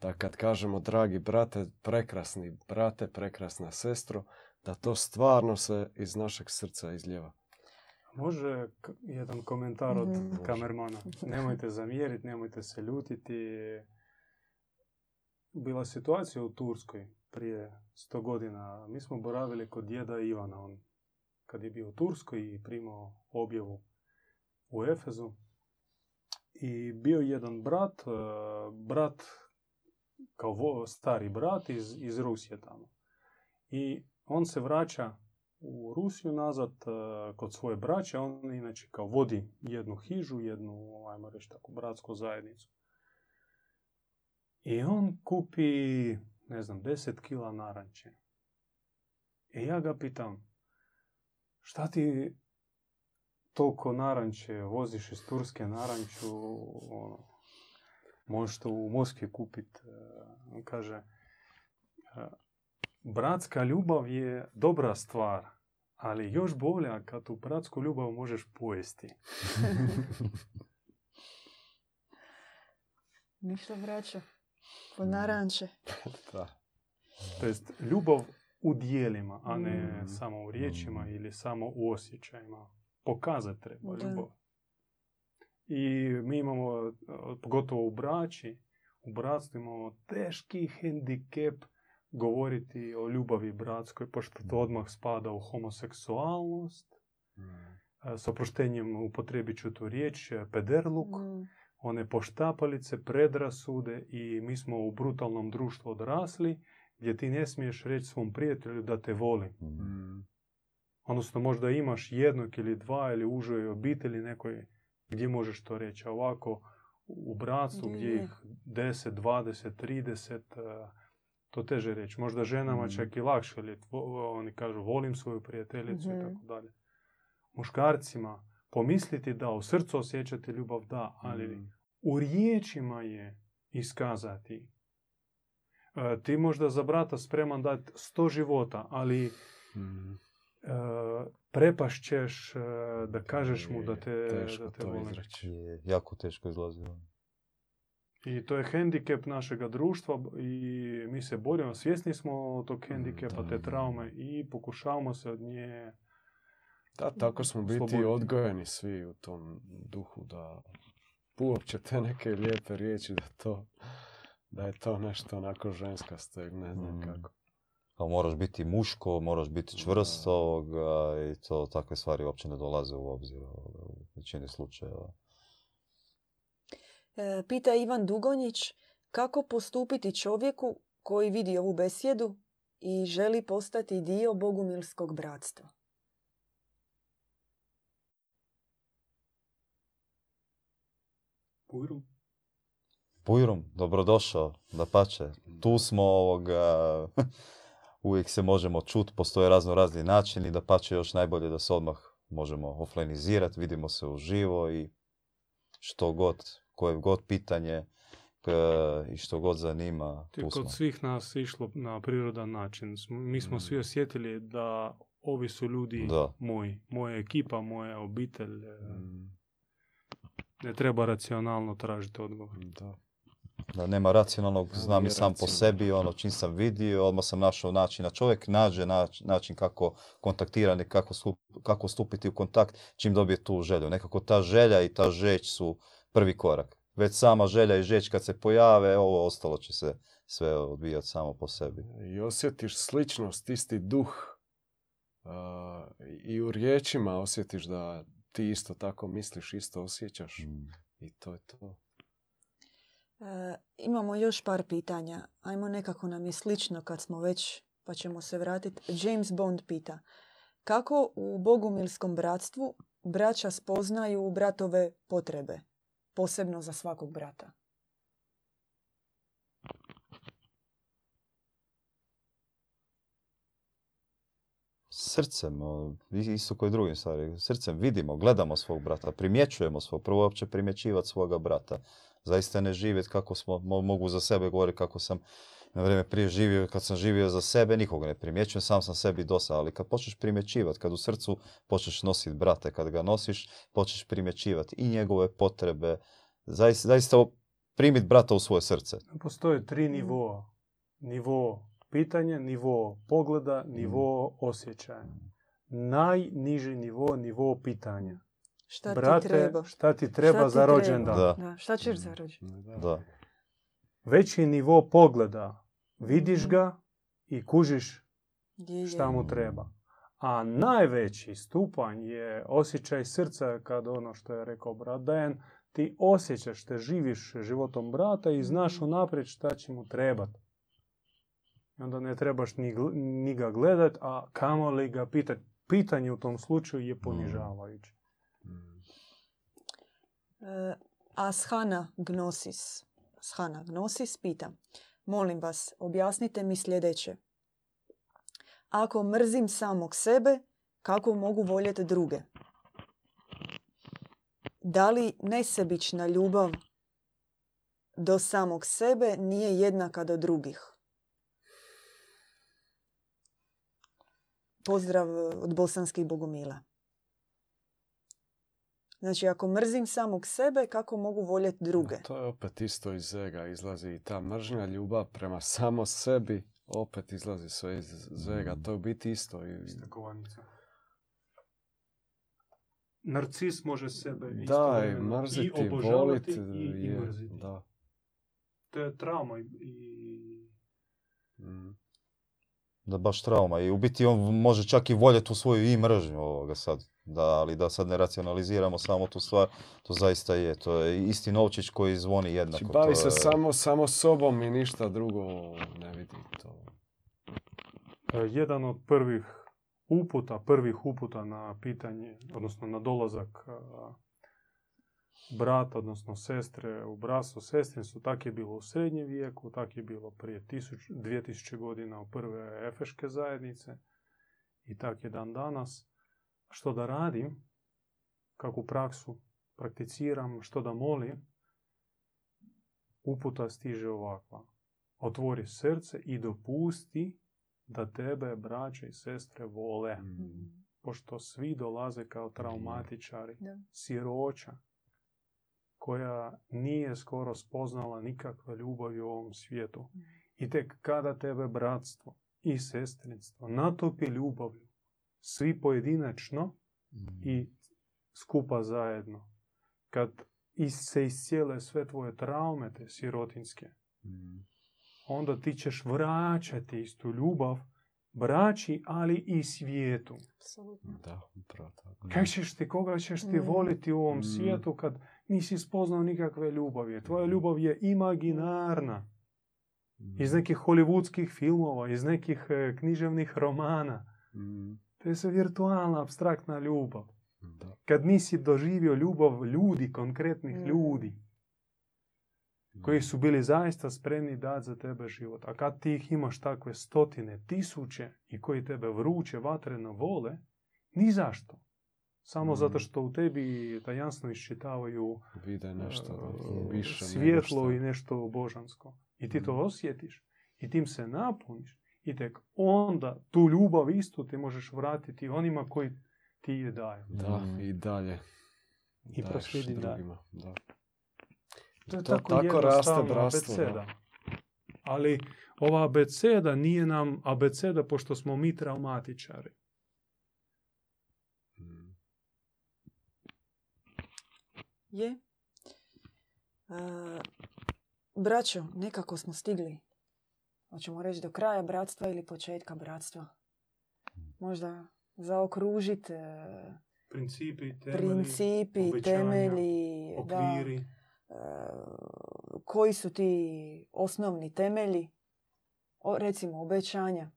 da kad kažemo dragi brate, prekrasni brate, prekrasna sestro, da to stvarno se iz našeg srca izljeva. Može jedan komentar od mm. kamermana. Nemojte zamjeriti, nemojte se ljutiti. Bila situacija u Turskoj prije sto godina. Mi smo boravili kod djeda Ivana. On, kad je bio u Turskoj i primao objavu u Efezu. I bio jedan brat, brat kao stari brat iz, iz Rusije tamo. I on se vraća u Rusiju nazad kod svoje braće. On inače kao vodi jednu hižu, jednu, ajmo reći tako, bratsku zajednicu. I on kupi, ne znam, deset kila naranče. I ja ga pitam, šta ti toliko naranče voziš iz Turske naranču? Ono, možeš to u Moskvi kupiti. On kaže, bratska ljubav je dobra stvar, ali još bolja kad tu bratsku ljubav možeš pojesti. Ništa, braćo. Po naranče. To jest, ljubav u dijelima, a ne mm. samo u riječima ili samo u osjećajima. Pokazati treba ljubav. I mi imamo, pogotovo u braći, u bratstvu imamo teški hendikep govoriti o ljubavi bratskoj, pošto to odmah spada u homoseksualnost. Mm. S oproštenjem upotrijebit ću tu riječ, pederluk, mm. one poštapalice, predrasude, i mi smo u brutalnom društvu odrasli, gdje ti ne smiješ reći svom prijatelju da te voli. Mm. Odnosno, možda imaš jednog ili dva ili užoj obitelji nekoj gdje možeš to reći. A ovako, u bratstvu gdje ih deset, dvadeset, trideset... To teže reći. Možda ženama mm. čak i lakše, ali oni kažu volim svoju prijateljicu mm. i tako dalje. Muškarcima pomisliti da, u srcu osjećati ljubav da, ali mm. u riječima je iskazati. E, ti možda za brata spreman dati sto života, ali mm. e, prepašćeš e, da kažeš mu da te, teško da te to volim. Izreći. Jako teško izlazi. I to je hendikep našega društva i mi se borimo, svjesni smo tog hendikepa, te traume, i pokušavamo se od nje... Da, tako smo biti odgojeni svi u tom duhu da uopće te neke lijepe riječi, da, to, da je to nešto onako ženska steg, ne znam kako. Mm. Moraš biti muško, moraš biti čvrsto i to, takve stvari uopće ne dolaze u obzir u većini slučajeva. Pita Ivan Dugonjić, kako postupiti čovjeku koji vidi ovu besjedu i želi postati dio Bogumilskog bratstva? Pujrum. Pujrum, dobrodošao, dapače. Tu smo, ovoga, uvijek se možemo čuti, postoje razno razni načini, dapače još najbolje da se odmah možemo offlineizirati, vidimo se uživo i što god, koje god pitanje i što god zanima. Tu kod svih nas išlo na prirodan način. Mi smo mm. svi osjetili da ovi su ljudi da. moji. Moja ekipa, moja obitelj. Mm. Ne treba racionalno tražiti odgovor. Da. Da, nema racionalnog, znam i sam po sebi. Ono, čim sam vidio, odmah sam našao načina. Čovjek nađe način kako kontaktirati, kako, kako stupiti u kontakt, čim dobije tu želju. Nekako ta želja i ta žeć su prvi korak. Već sama želja i žeć kad se pojave, ovo ostalo će se sve odbijati samo po sebi. I osjetiš sličnost, isti duh. Uh, I u riječima osjetiš da ti isto tako misliš, isto osjećaš. Mm. I to je to. Uh, imamo još par pitanja. Ajmo, nekako nam je slično kad smo već, pa ćemo se vratiti. James Bond pita, kako u Bogumilskom bratstvu braća spoznaju bratove potrebe, posebno za svakog brata. Srcem, isto koji drugim stvari, srcem vidimo, gledamo svog brata, primjećujemo svog, prvo uopće primjećivati svoga brata. Zaista ne živjeti kako smo, mogu za sebe govoriti kako sam na vrijeme prije živio, kad sam živio za sebe, nikoga ne primjećujem, sam sam sebi dosta, ali kad počneš primjećivati, kad u srcu počneš nositi brata, kad ga nosiš, počneš primjećivati i njegove potrebe, zaista, zaista primiti brata u svoje srce. Postoje tri nivoa. Nivo pitanja, nivo pogleda, nivo osjećaja. Najniži nivo, nivo pitanja. Šta Brate, ti treba, šta ti treba šta za rođendan? Šta ćeš za rođendan? Veći nivo pogleda. Vidiš ga i kužiš šta mu treba. A najveći stupanj je osjećaj srca, kad ono što je rekao brat Daen, ti osjećaš, te živiš životom brata i znaš unaprijed šta će mu trebati. Onda ne trebaš ni, ni ga gledat, a kamoli ga pitati. Pitanje u tom slučaju je ponižavajuće. E, Ashana Gnosis. Ashana Gnosis pita: molim vas, objasnite mi sljedeće. Ako mrzim samog sebe, kako mogu voljeti druge? Da li nesebična ljubav do samog sebe nije jednaka do drugih? Pozdrav od bosanskih Bogumila. Znači, ako mrzim samog sebe, kako mogu voljeti druge? A to je opet isto iz ega izlazi. I ta mržnja ljubav prema samo sebi opet izlazi sve iz ega. To je u biti isto. Narcis može sebe da, i mrziti, i obožavati i, i, i mrziti. Da. To je trauma. I... Mm. Da, baš trauma. I u biti on može čak i voljeti u svoju i mržnju ovoga sad. Da, ali da sad ne racionaliziramo samo tu stvar, to zaista je. To je isti novčić koji zvoni jednako. Či bavi to se je... samo, samo sobom i ništa drugo ne vidi to. Jedan od prvih uputa, prvih uputa na pitanje, odnosno na dolazak brata, odnosno sestre, u bratstvo, sestrinstvo, tak je bilo u srednjem vijeku, tak je bilo prije tisuć, dvije tisuće godina u prve efeške zajednice i tak je dan danas. Što da radim, kakvu praksu prakticiram, što da molim, uputa stiže ovakva. Otvori srce i dopusti da tebe braća i sestre vole, mm. pošto svi dolaze kao traumatičari, mm. siroća, koja nije skoro spoznala nikakve ljubavi u ovom svijetu. I tek kada tebe bratstvo i sestrinstvo natopi ljubavlju, svi pojedinačno i skupa zajedno, kad se iscijele sve tvoje traume te sirotinske, onda ti ćeš vraćati istu ljubav braći, ali i svijetu. Da, upravo tako. Kako ćeš ti, koga ćeš ti voliti u ovom svijetu kad nisi spoznao nikakve ljubavi? Tvoja ljubav je imaginarna. Iz nekih hollywoodskih filmova, iz nekih književnih romana. To je sve virtualna, apstraktna ljubav. Kad nisi doživio ljubav ljudi, konkretnih ljudi, koji su bili zaista spremni dati za tebe život. A kad ti ih imaš takve stotine, tisuće i koji tebe vruće, vatreno vole, ni zašto. Samo mm. zato što u tebi tajansno iščitavaju vide nešto uh, više, svjetlo nešto. I nešto božansko. I ti mm. to osjetiš i tim se napuniš i tek onda tu ljubav istu ti možeš vratiti onima koji ti je daju. Da, mm. i dalje. I proslijedi dalje. Da. To je to tako, tako raste bratstvo. Abeceda. Ali ova abeceda nije nam abeceda pošto smo mi traumatičari. Je. Uh, braćo, nekako smo stigli. Hoćemo reći do kraja bratstva ili početka bratstva. Možda zaokružiti uh, principi, temelji, principi, obećanja, temelji, okviri. Da, koji su ti osnovni temelji, recimo obećanja,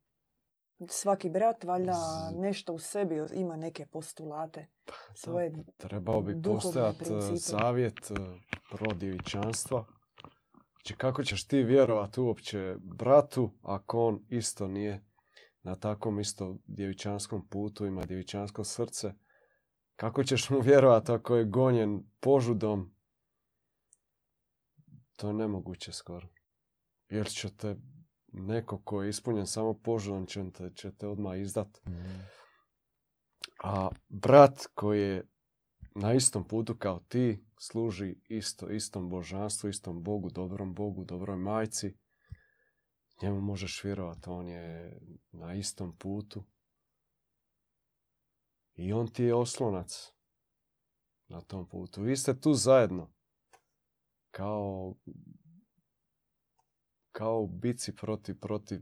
svaki brat valjda nešto u sebi ima neke postulate. Svoje trebao bi postojati savjet prodjevičanstva. Če kako ćeš ti vjerovati uopće bratu ako on isto nije na takvom isto djevičanskom putu, ima djevičansko srce? Kako ćeš mu vjerovati ako je gonjen požudom? To je nemoguće skoro. Jer će te neko ko je ispunjen samo požudom će te, će te odmah izdat. Mm. A brat koji je na istom putu kao ti služi isto, istom božanstvu, istom Bogu, dobrom Bogu, dobroj majci. Njemu možeš vjerovati, on je na istom putu. I on ti je oslonac na tom putu. Vi ste tu zajedno. Kao, kao bici protiv, protiv,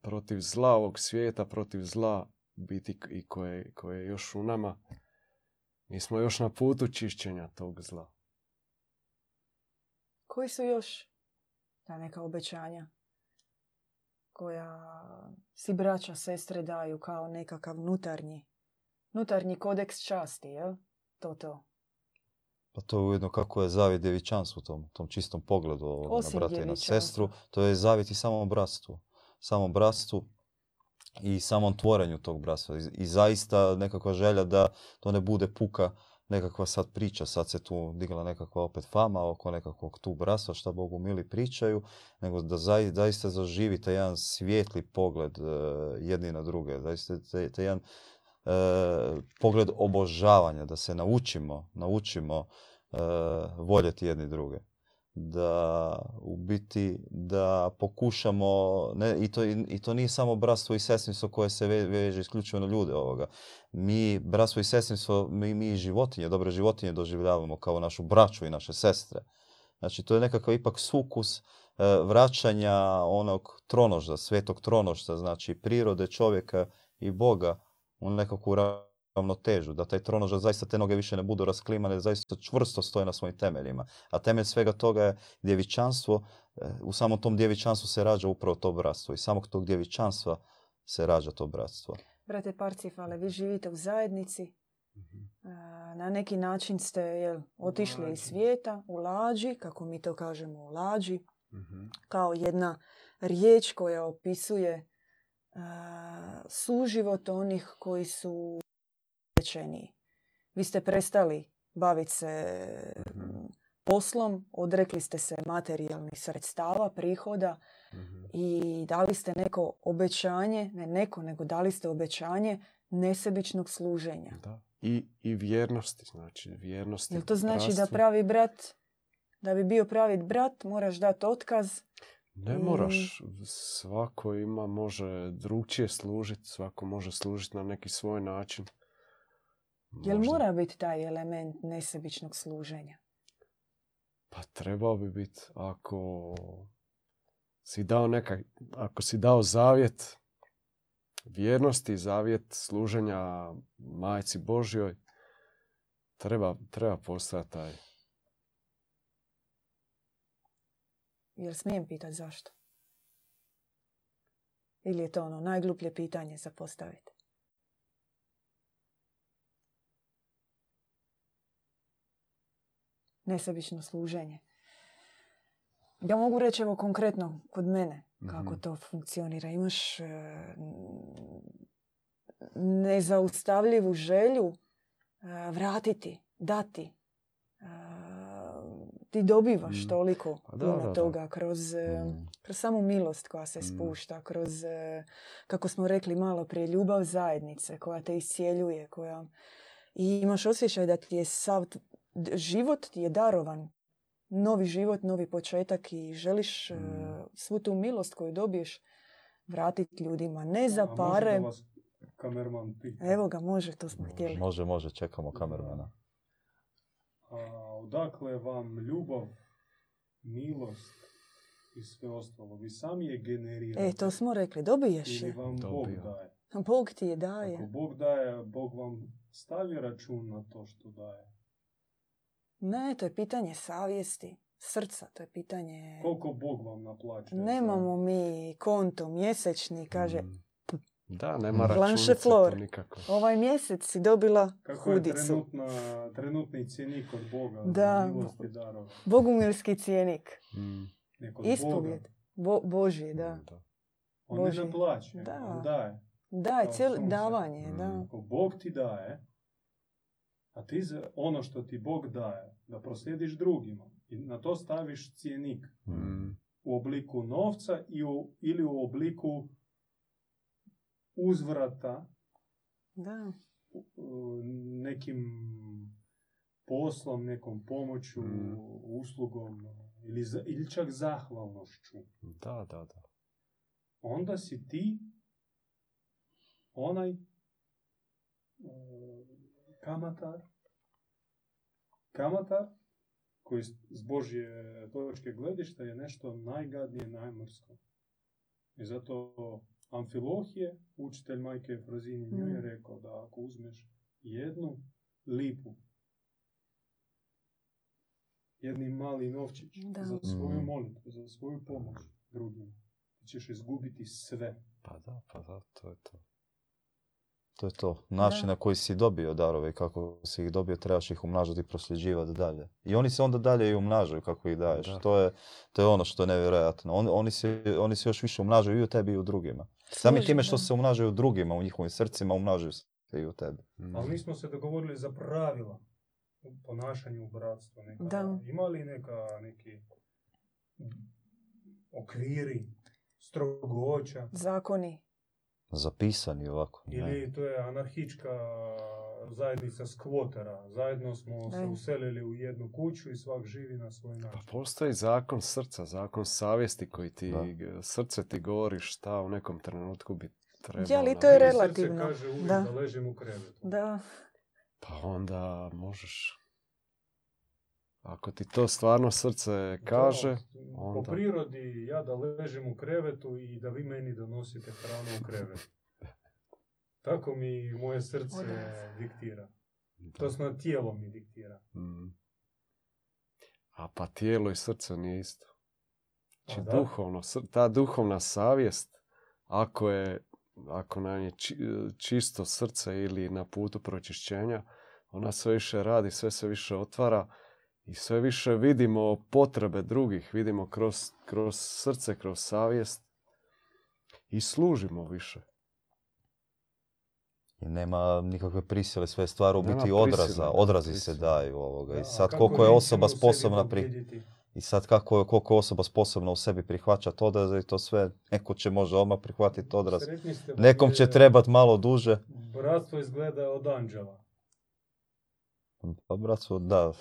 protiv zla ovog svijeta, protiv zla biti i koje, koje je još u nama. Mi smo još na putu čišćenja tog zla. Koji su još ta neka obećanja koja si braća, sestre daju kao nekakav nutarnji, nutarnji kodeks časti, jel? To, to. Pa to je ujedno kako je zavjet djevičanstvu u tom, tom čistom pogledu ovo, na brata i na sestru. To je zavjet i samom bratstvu. Samom bratstvu i samom tvorenju tog bratstva. I, i zaista nekakva želja da to ne bude puka nekakva sad priča. Sad se tu digla nekakva opet fama oko nekakvog tu bratstva, šta Bogumili pričaju, nego da zaista zaživi taj jedan svijetli pogled uh, jedni na druge. Zaista taj, taj jedan E, pogled obožavanja, da se naučimo, naučimo e, voljeti jedni druge. Da u biti, da pokušamo, ne, i, to, i to nije samo bratstvo i sestrinstvo koje se ve, veže isključivo na ljude ovoga. Mi, bratstvo i sestrinstvo, mi, mi životinje, dobre životinje doživljavamo kao našu braću i naše sestre. Znači to je nekakav ipak sukus e, vraćanja onog tronožda, svetog tronožda, znači prirode, čovjeka i Boga u nekakvu ravnotežu, da taj tronožda zaista te noge više ne budu rasklimane, zaista čvrsto stoje na svojim temeljima. A temelj svega toga je djevičanstvo, u samom tom djevičanstvu se rađa upravo to bratstvo i samog tog djevičanstva se rađa to bratstvo. Brate Parcifale, vi živite u zajednici, na neki način ste jel, otišli lađi iz svijeta, u lađi, kako mi to kažemo, u lađi, uh-huh. kao jedna riječ koja opisuje Uh, suživot onih koji su rečeni. Vi ste prestali baviti se mm-hmm. poslom, odrekli ste se materijalnih sredstava, prihoda mm-hmm. i dali ste neko obećanje, ne neko, nego dali ste obećanje nesebičnog služenja. Da. I, I vjernosti, znači vjernosti. Jel to znači bratstvu? Da pravi brat, da bi bio pravi brat, moraš dati otkaz? Ne moraš. Svako ima, može drugčije služiti. Svako može služiti na neki svoj način. Možda... Jel mora biti taj element nesebičnog služenja? Pa trebao bi biti. Ako si dao neka, ako si dao zavjet vjernosti, zavjet služenja Majci Božjoj, treba, treba postojati taj. Jel smijem pitati zašto? Ili je to ono najgluplje pitanje za postaviti? Nesebično služenje. Ja mogu reći evo konkretno kod mene kako mm-hmm. to funkcionira. Imaš nezaustavljivu želju vratiti, dati. Ti dobivaš toliko mm. da, puno da, da. toga kroz, mm. kroz samu milost koja se spušta, kroz, kako smo rekli malo prije, ljubav zajednice koja te iscjeljuje. Koja... I imaš osjećaj da ti je sav... život ti je darovan. Novi život, novi početak i želiš mm. svu tu milost koju dobiješ vratiti ljudima. Ne za pare. A može da vas kamerman pita? Evo ga, može, to smo može, htjeli. Može, može, čekamo kamermana. A odakle vam ljubav, milost i sve ostalo? Vi sami je generirate. E, to smo rekli, dobiješ je. Ili vam Dobija. Bog daje. Bog ti je daje. Ako Bog daje, Bog vam stavi račun na to što daje. Ne, to je pitanje savjesti, srca. To je pitanje... Koliko Bog vam naplaćuje? Nemamo mi konto mjesečni, kaže... Mm. Da, nema računica tu nikako. Ovaj mjesec si dobila kako hudicu. Kako je trenutna, trenutni cijenik od Boga? Da, milosti darova. Bogumilski cijenik. Mm. Ispovjed. Bo, Božji, da. Mm, da. On Božji. Ne da plaće, da. On daje. Da, cijelo davanje, mm. da. Ako Bog ti daje, a ti za ono što ti Bog daje, da proslijediš drugima i na to staviš cijenik. Mm. U obliku novca i u, ili u obliku uzvrata da. Nekim poslom, nekom pomoću, mm. uslugom ili, za, ili čak zahvalnošću. Da, da, da. Onda si ti onaj uh, kamatar, kamatar koji s Božje točke gledišta je nešto najgadnije, najmorsko. I zato Amfilohije, učitelj majke Frazini, mm. njoj je rekao da ako uzmeš jednu lipu, jedni mali novčić da. Za svoju molitvu, za svoju pomoć drugima, ti ćeš izgubiti sve. Pa da, pa da, to je to. To je to. Način na koji si dobio darove, kako si ih dobio, trebaš ih umnažati i prosljeđivati dalje. I oni se onda dalje i umnažaju kako ih daješ. Da. To, je, to je ono što je nevjerojatno. On, oni, se, oni se još više umnažaju i u tebi i u drugima. Samim time što se umnažaju u drugima, u njihovim srcima, umnažaju se i u tebi. Mm. Ali mi smo se dogovorili za pravila u ponašanju u bratstvu. Ima li neka, neki okviri, strogoća? Zakoni. Zapisani ovako. Ili ne. To je anarhička zajednica skvotera. Zajedno smo ne. Se uselili u jednu kuću i svak živi na svoj način. Pa postoji zakon srca, zakon savjesti koji ti da. Srce ti govori šta u nekom trenutku bi trebalo. Ja, ali to je relativno. Srce kaže uvijek da, da ležim u krevetu. Da. Pa onda možeš... Ako ti to stvarno srce kaže... Da, onda... Po prirodi ja da ležim u krevetu i da vi meni donosite hranu u krevetu. Tako mi moje srce Oda. Diktira. To smo tijelo mi diktira. Mm. A pa tijelo i srce nije isto. Znači duhovno, ta duhovna savjest, ako je, ako nam je či, čisto srce ili na putu pročišćenja, ona sve više radi, sve se više otvara. I sve više vidimo potrebe drugih, vidimo kroz, kroz srce, kroz savjest i služimo više. I nema nikakve prisile, sve stvari u biti odraza, odrazi prisile. Se daju ovoga. Da, i sad koliko je osoba sposobna pri... I sad kako, koliko je osoba sposobna u sebi prihvaćati odraza i to sve, neko će možda odmah prihvatiti odraz. Ste, nekom će trebati malo duže. Bratstvo izgleda od anđela. Pa bratstvo, da.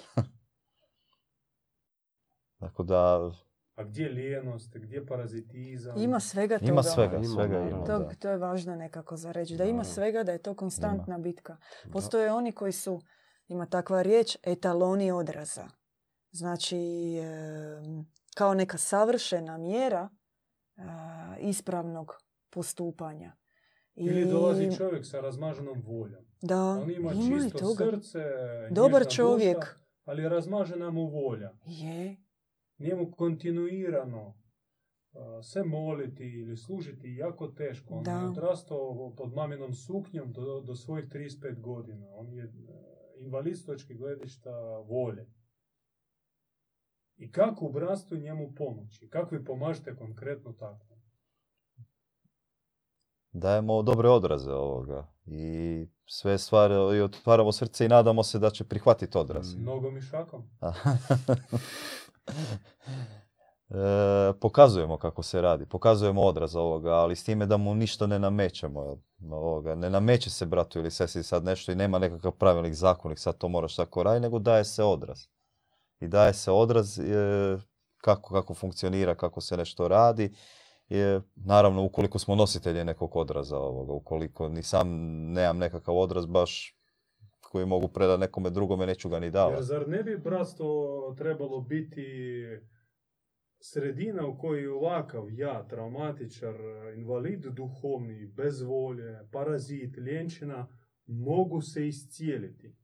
Tako da... A gdje je lijenost, gdje je parazitizam? Ima svega toga. Ima svega, ima, svega ima, to, to je važno nekako za reći. Da ima svega, da je to konstantna ima. Bitka. Postoje da. Oni koji su, ima takva riječ, etaloni odraza. Znači, e, kao neka savršena mjera e, ispravnog postupanja. I... Ili dolazi čovjek sa razmaženom voljom. Da, on ima, ima čisto toga. Srce, dobar čovjek. Duša. Ali razmažena mu volja. Je. Njemu kontinuirano uh, se moliti ili služiti jako teško. On da. Je odrastao pod maminom suknjom do, do svojih trideset pet godina. On je uh, invalid s točke gledišta volje. I kako u bratstvu njemu pomoći? Kako vi pomažete konkretno tako? Dajemo dobre odraze ovoga. I sve stvari i otvaramo srce i nadamo se da će prihvatiti odraz. Mnogo mi šakom. e, pokazujemo kako se radi. Pokazujemo odraz ovoga, ali s time da mu ništa ne namećemo. Ovoga. Ne nameće se bratu ili sestri sad nešto i nema nekakav pravilnik zakonik, sad to moraš tako raditi, nego daje se odraz. I daje se odraz e, kako, kako funkcionira, kako se nešto radi. Je, naravno, ukoliko smo nositelji nekog odraza ovoga, ukoliko ni sam nemam nekakav odraz baš koji mogu predati nekome drugome, neću ga ni davati. Jer zar ne bi bratstvo trebalo biti sredina u kojoj ovakav ja, traumatičar, invalid duhovni, bez volje, parazit, ljenčina, mogu se iscijeliti?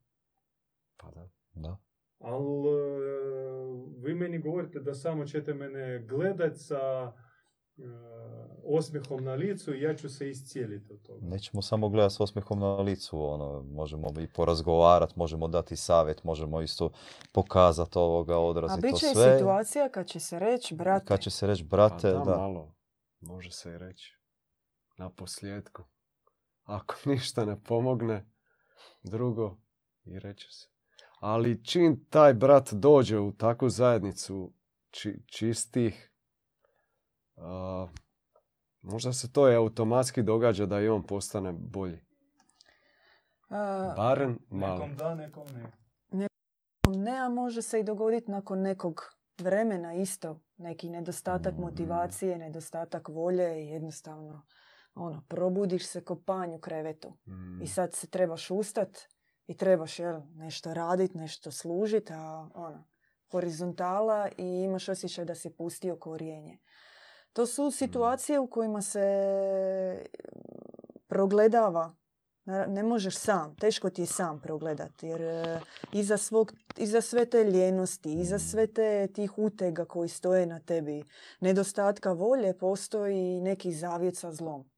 Pa da, da. Ali vi meni govorite da samo ćete mene gledati sa osmihom na licu i ja ću se iscijeliti od toga. Nećemo samo gledati s osmihom na licu, ono, možemo i porazgovarati, možemo dati savjet, možemo isto pokazati ovoga, odraziti to sve. A bit će i situacija kad će se reći brate. Kad će se reći brate, da, da. Malo, može se i reći. Na posljedku. Ako ništa ne pomogne, drugo i reći se. Ali čim taj brat dođe u takvu zajednicu či, čistih, a, možda se to je automatski događa da i on postane bolji. A, barem malo. Nekom da, nekom ne. Nekom ne, a može se i dogoditi nakon nekog vremena isto. Neki nedostatak mm. motivacije, nedostatak volje i jednostavno ono, probudiš se ko panj u krevetu. Mm. I sad se trebaš ustati i trebaš jel, nešto raditi, nešto služiti, a ono, horizontala i imaš osjećaj da si pustio korijenje. To su situacije u kojima se progledava. Ne možeš sam, teško ti je sam progledati jer iza, svog, iza sve te ljenosti, iza sve te tih utega koji stoje na tebi, nedostatka volje, postoji neki zavjet sa zlom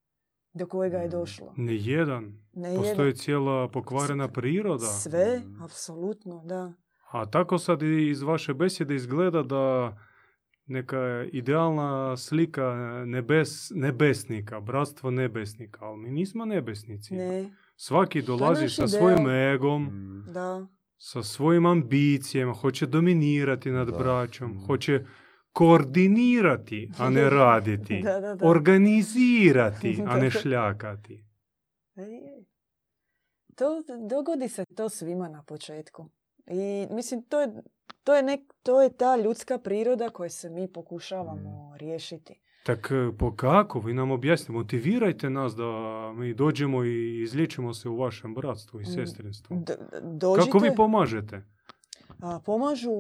do kojega je došlo. Nijedan. Nijedan. Postoji cijela pokvarena priroda. Sve, apsolutno, da. A tako sad iz vaše besjede izgleda da neka idealna slika nebes, nebesnika, bratstvo nebesnika, ali mi nismo nebesnici. Ne. Svaki dolazi sa ideal? svojim egom, da. sa svojim ambicijama, hoće dominirati nad da. braćom, hoće koordinirati, a ne raditi, da, da, da. organizirati, a ne šljakati. To, dogodi se to svima na početku. I mislim, to je, to je, nek, to je ta ljudska priroda koju se mi pokušavamo mm. riješiti. Tak po kako? Vi nam objasnite, motivirajte nas da mi dođemo i izliječimo se u vašem bratstvu i sestrinstvu. D- dođite, kako vi pomažete? A, pomažu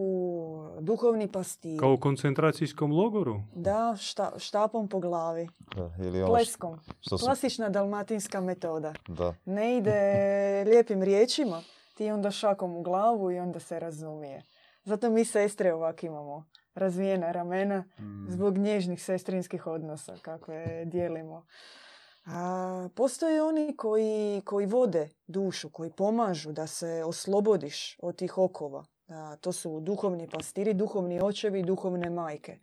duhovni pastiri. Kao u koncentracijskom logoru? Da, šta, štapom po glavi. Da, ili ono pleskom. Što su... Klasična dalmatinska metoda. Da. Ne ide lijepim riječima. Ti onda šakom u glavu i onda se razumije. Zato mi sestre ovak imamo razvijena ramena zbog nježnih sestrinskih odnosa kakve dijelimo. A, postoje oni koji, koji vode dušu, koji pomažu da se oslobodiš od tih okova. A, to su duhovni pastiri, duhovni očevi, duhovne majke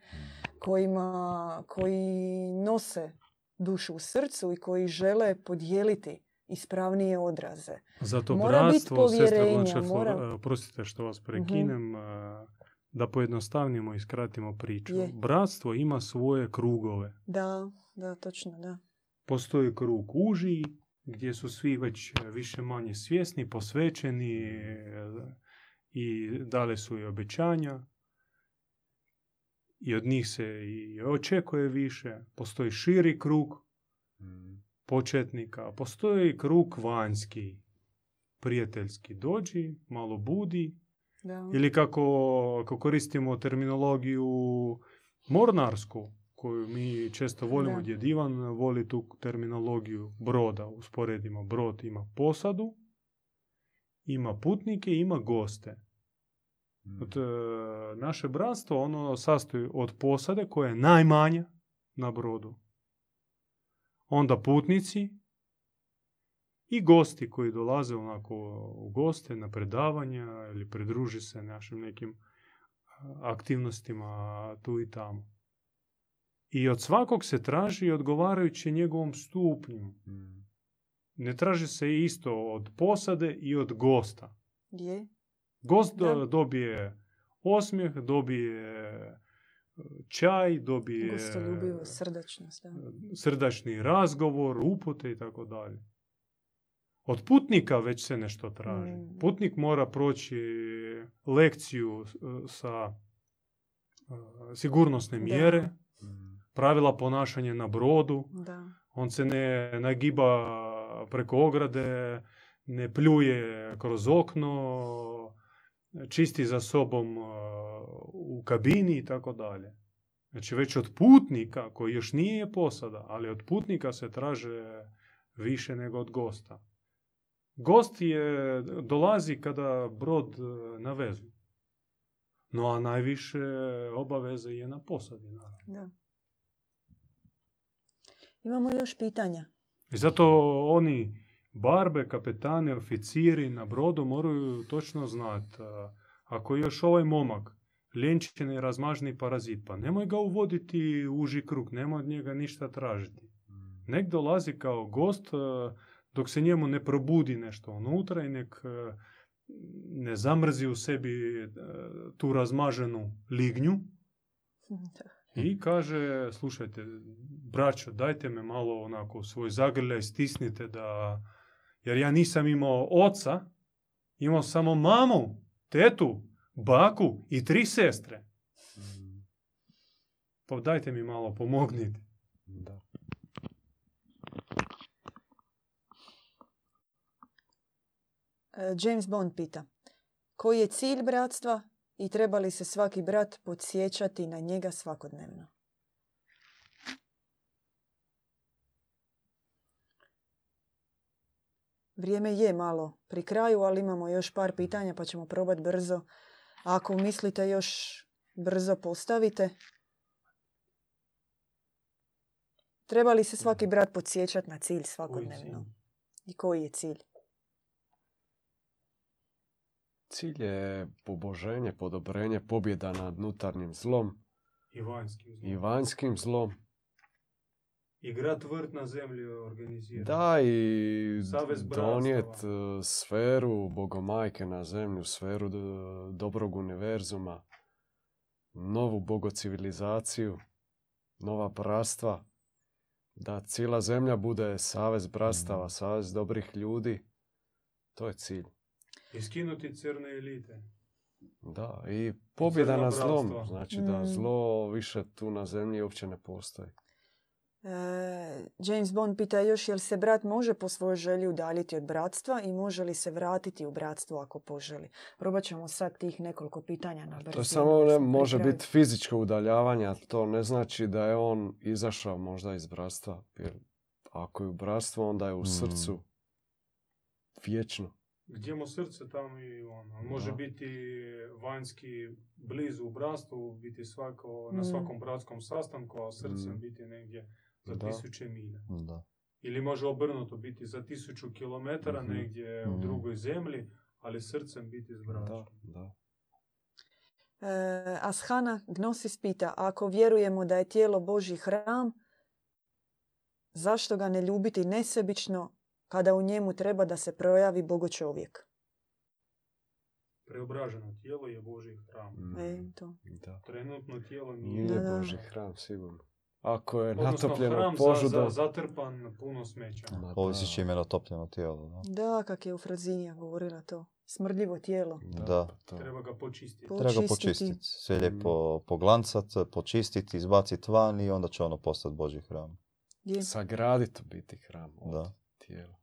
kojima, koji nose dušu u srcu i koji žele podijeliti ispravnije odraze. Zato mora bratstvo, sestra Blanche, mora... Prostite što vas prekinem, uh-huh. da pojednostavnimo i skratimo priču. Je. Bratstvo ima svoje krugove. Da, da, točno, da. Postoji krug uži, gdje su svi već više manje svjesni, posvećeni i dale su i obećanja. I od njih se i očekuje više. Postoji širi krug početnika. Postoji krug vanjski, prijateljski, dođi, malo budi. Da. Ili kako, kako koristimo terminologiju mornarsku, koju mi često volimo, da. Djed Ivan voli tu terminologiju broda. Usporedimo, brod ima posadu, ima putnike, ima goste. Od, e, naše bratstvo ono sastoji od posade koja je najmanja na brodu. Onda putnici i gosti koji dolaze onako u goste na predavanja ili pridruži se našim nekim aktivnostima tu i tamo. I od svakog se traži odgovarajući njegovom stupnju. Ne traži se isto od posade i od gosta. Je. Gost do, dobije osmijeh, dobije... čaj, dobije gostoljubivo, srdačnost, da. Srdačni razgovor, upute i tako dalje. Od putnika već se nešto traži. Mm. Putnik mora proći lekciju sa sigurnosne mjere, da. Pravila ponašanja na brodu. Da. On se ne nagiba preko ograde, ne pljuje kroz okno, čisti za sobom u kabini i tako dalje. Znači već od putnika, koji još nije posada, ali od putnika se traže više nego od gosta. Gost je, dolazi kada brod na vezu. No a najviše obaveze je na posadi. Da. Imamo još pitanja. I zato oni barbe, kapetane, oficiri na brodu moraju točno znati. Ako je još ovaj momak ljenčeni, razmažni parazit, pa nemoj ga uvoditi u uži krug, nemoj od njega ništa tražiti. Nek dolazi kao gost dok se njemu ne probudi nešto unutra i nek ne zamrzi u sebi tu razmaženu lignju i kaže, slušajte, braćo, dajte me malo onako svoj zagrljaj, stisnite da, jer ja nisam imao oca, imao samo mamu, tetu, baku i tri sestre. Pa dajte mi malo, pomognite. Da. James Bond pita, koji je cilj bratstva i treba li se svaki brat podsjećati na njega svakodnevno? Vrijeme je malo pri kraju, ali imamo još par pitanja pa ćemo probati brzo. A ako mislite još brzo postavite. Treba li se svaki brat podsjećati na cilj svakodnevno? I koji je cilj? Cilj je poboženje, podobrenje, pobjeda nad unutarnjim zlom i vanjskim zlom. I vanjskim zlom. I grad vrt na zemlji organizirati. Da, i donijeti sferu Bogomajke na zemlju, sferu dobrog univerzuma, novu bogocivilizaciju, nova bratstva. Da cijela zemlja bude savez bratstava, savez dobrih ljudi. To je cilj. I skinuti crne elite. Da, i pobjeda na zlom. Znači mm. da zlo više tu na zemlji uopće ne postoji. E, James Bond pita još, jel se brat može po svojoj želji udaljiti od bratstva i može li se vratiti u bratstvo ako poželi? Probat ćemo sad tih nekoliko pitanja na brzinu. To samo ne može biti fizičko udaljavanje, ali to ne znači da je on izašao možda iz bratstva. Jer ako je u bratstvu, onda je u mm. srcu vječno. Gdje mu srce, tamo i ono. Može da. Biti vanjski blizu u bratstvu, biti svako, mm. na svakom bratskom sastanku, a srcem mm. biti negdje za da. tisuće milja. Da. Ili može obrnuto biti za tisuću kilometara mm-hmm. negdje mm. u drugoj zemlji, ali srcem biti s bratom. E, Ashana Gnosis pita, ako vjerujemo da je tijelo Božji hram, zašto ga ne ljubiti nesebično kada u njemu treba da se projavi Bogo čovjek? Preobraženo tijelo je Božji hram. Mm. E, to. Da. Trenutno tijelo nije da, da. Božji hram, sigurno. Ako je odnosno natopljeno požu da... Za, zatrpan puno smeća. Ovisi čim je natopljeno tijelo. Da, da kak je u Frazinija govorila to. Smrdljivo tijelo. Da, da. To. Treba ga počistiti. Počistiti. Treba ga počistiti. Sve lijepo poglancati, počistiti, izbaciti van i onda će ono postati Božji hram. Je. Sagraditi biti hram. Od... Da. Tijelo.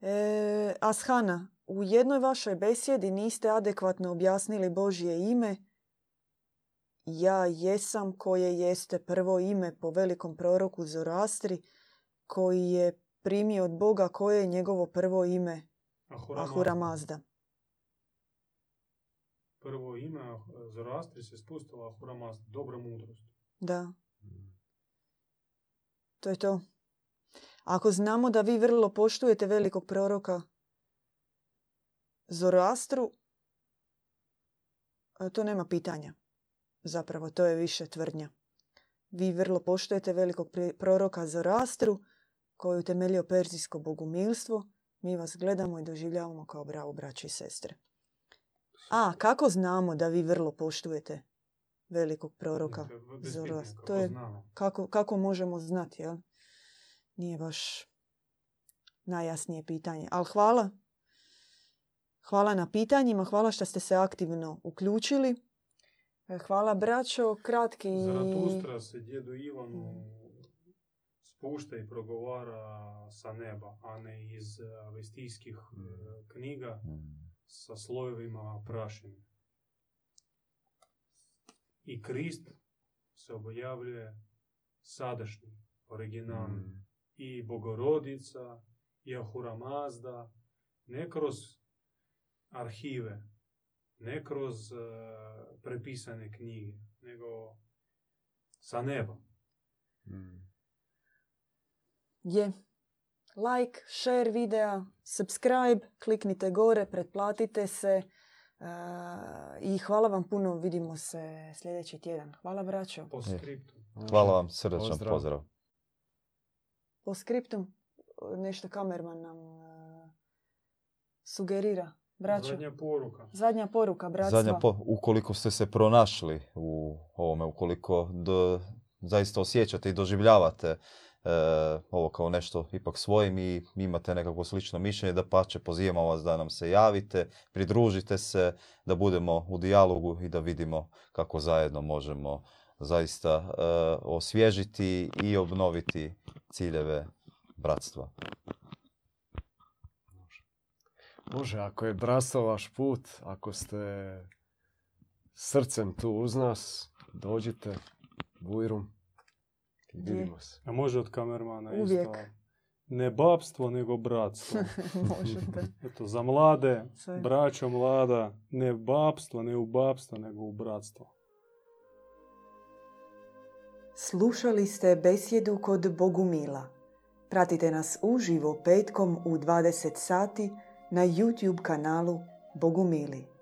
E, Ashana, u jednoj vašoj besjedi niste adekvatno objasnili Božje ime. Ja jesam koje jeste prvo ime po velikom proroku Zoroastri koji je primio od Boga koje je njegovo prvo ime Ahura, Ahura Mazda. Prvo ime Zoroastri se spustila Ahura Mazda, dobra mudrost. Da. To je to. Ako znamo da vi vrlo poštujete velikog proroka Zoroastru, to nema pitanja. Zapravo, to je više tvrdnja. Vi vrlo poštujete velikog proroka Zoroastru, koji je utemeljio perzijsko bogumilstvo. Mi vas gledamo i doživljavamo kao bravo braće i sestre. A kako znamo da vi vrlo poštujete velikog proroka Zoroastru? To je kako, kako možemo znati, jel? Nije baš najjasnije pitanje. Ali hvala. Hvala na pitanjima. Hvala što ste se aktivno uključili. Hvala braćo. Kratki... Zaratustra se djedu Ivanu spušta i progovara sa neba, a ne iz vestijskih knjiga sa slojevima prašine. I Krist se objavljuje sadašnji, originalni. Mm. I Bogorodica, i Ahura Mazda, ne kroz arhive, ne kroz uh, prepisane knjige, nego sa neba. Mm. je like, share videa, subscribe, kliknite gore, pretplatite se uh, i hvala vam puno. Vidimo se sljedeći tjedan. Hvala braćo. Po skriptum. Hvala vam, srdečan pozdrav. pozdrav. Po skriptum nešto kamerman nam uh, sugerira. Braću. Zadnja poruka. Zadnja poruka, bratstva. Zadnja po, ukoliko ste se pronašli u ovome, ukoliko do, zaista osjećate i doživljavate e, ovo kao nešto ipak svojim i imate nekako slično mišljenje, da pače pozivamo vas da nam se javite, pridružite se, da budemo u dijalogu i da vidimo kako zajedno možemo zaista e, osvježiti i obnoviti ciljeve bratstva. Može, ako je bratstvo vaš put, ako ste srcem tu uz nas, dođite, bujrum i vidimo se. A može od kamermana uvijek. Isto, ne babstvo, nego bratstvo. Možete. Eto, za mlade, sve. Braćo mlada, ne babstvo, ne u babstvo, nego u bratstvo. Slušali ste Besedu kod Bogumila. Pratite nas uživo petkom u dvadeset sati na YouTube kanalu Bogumili.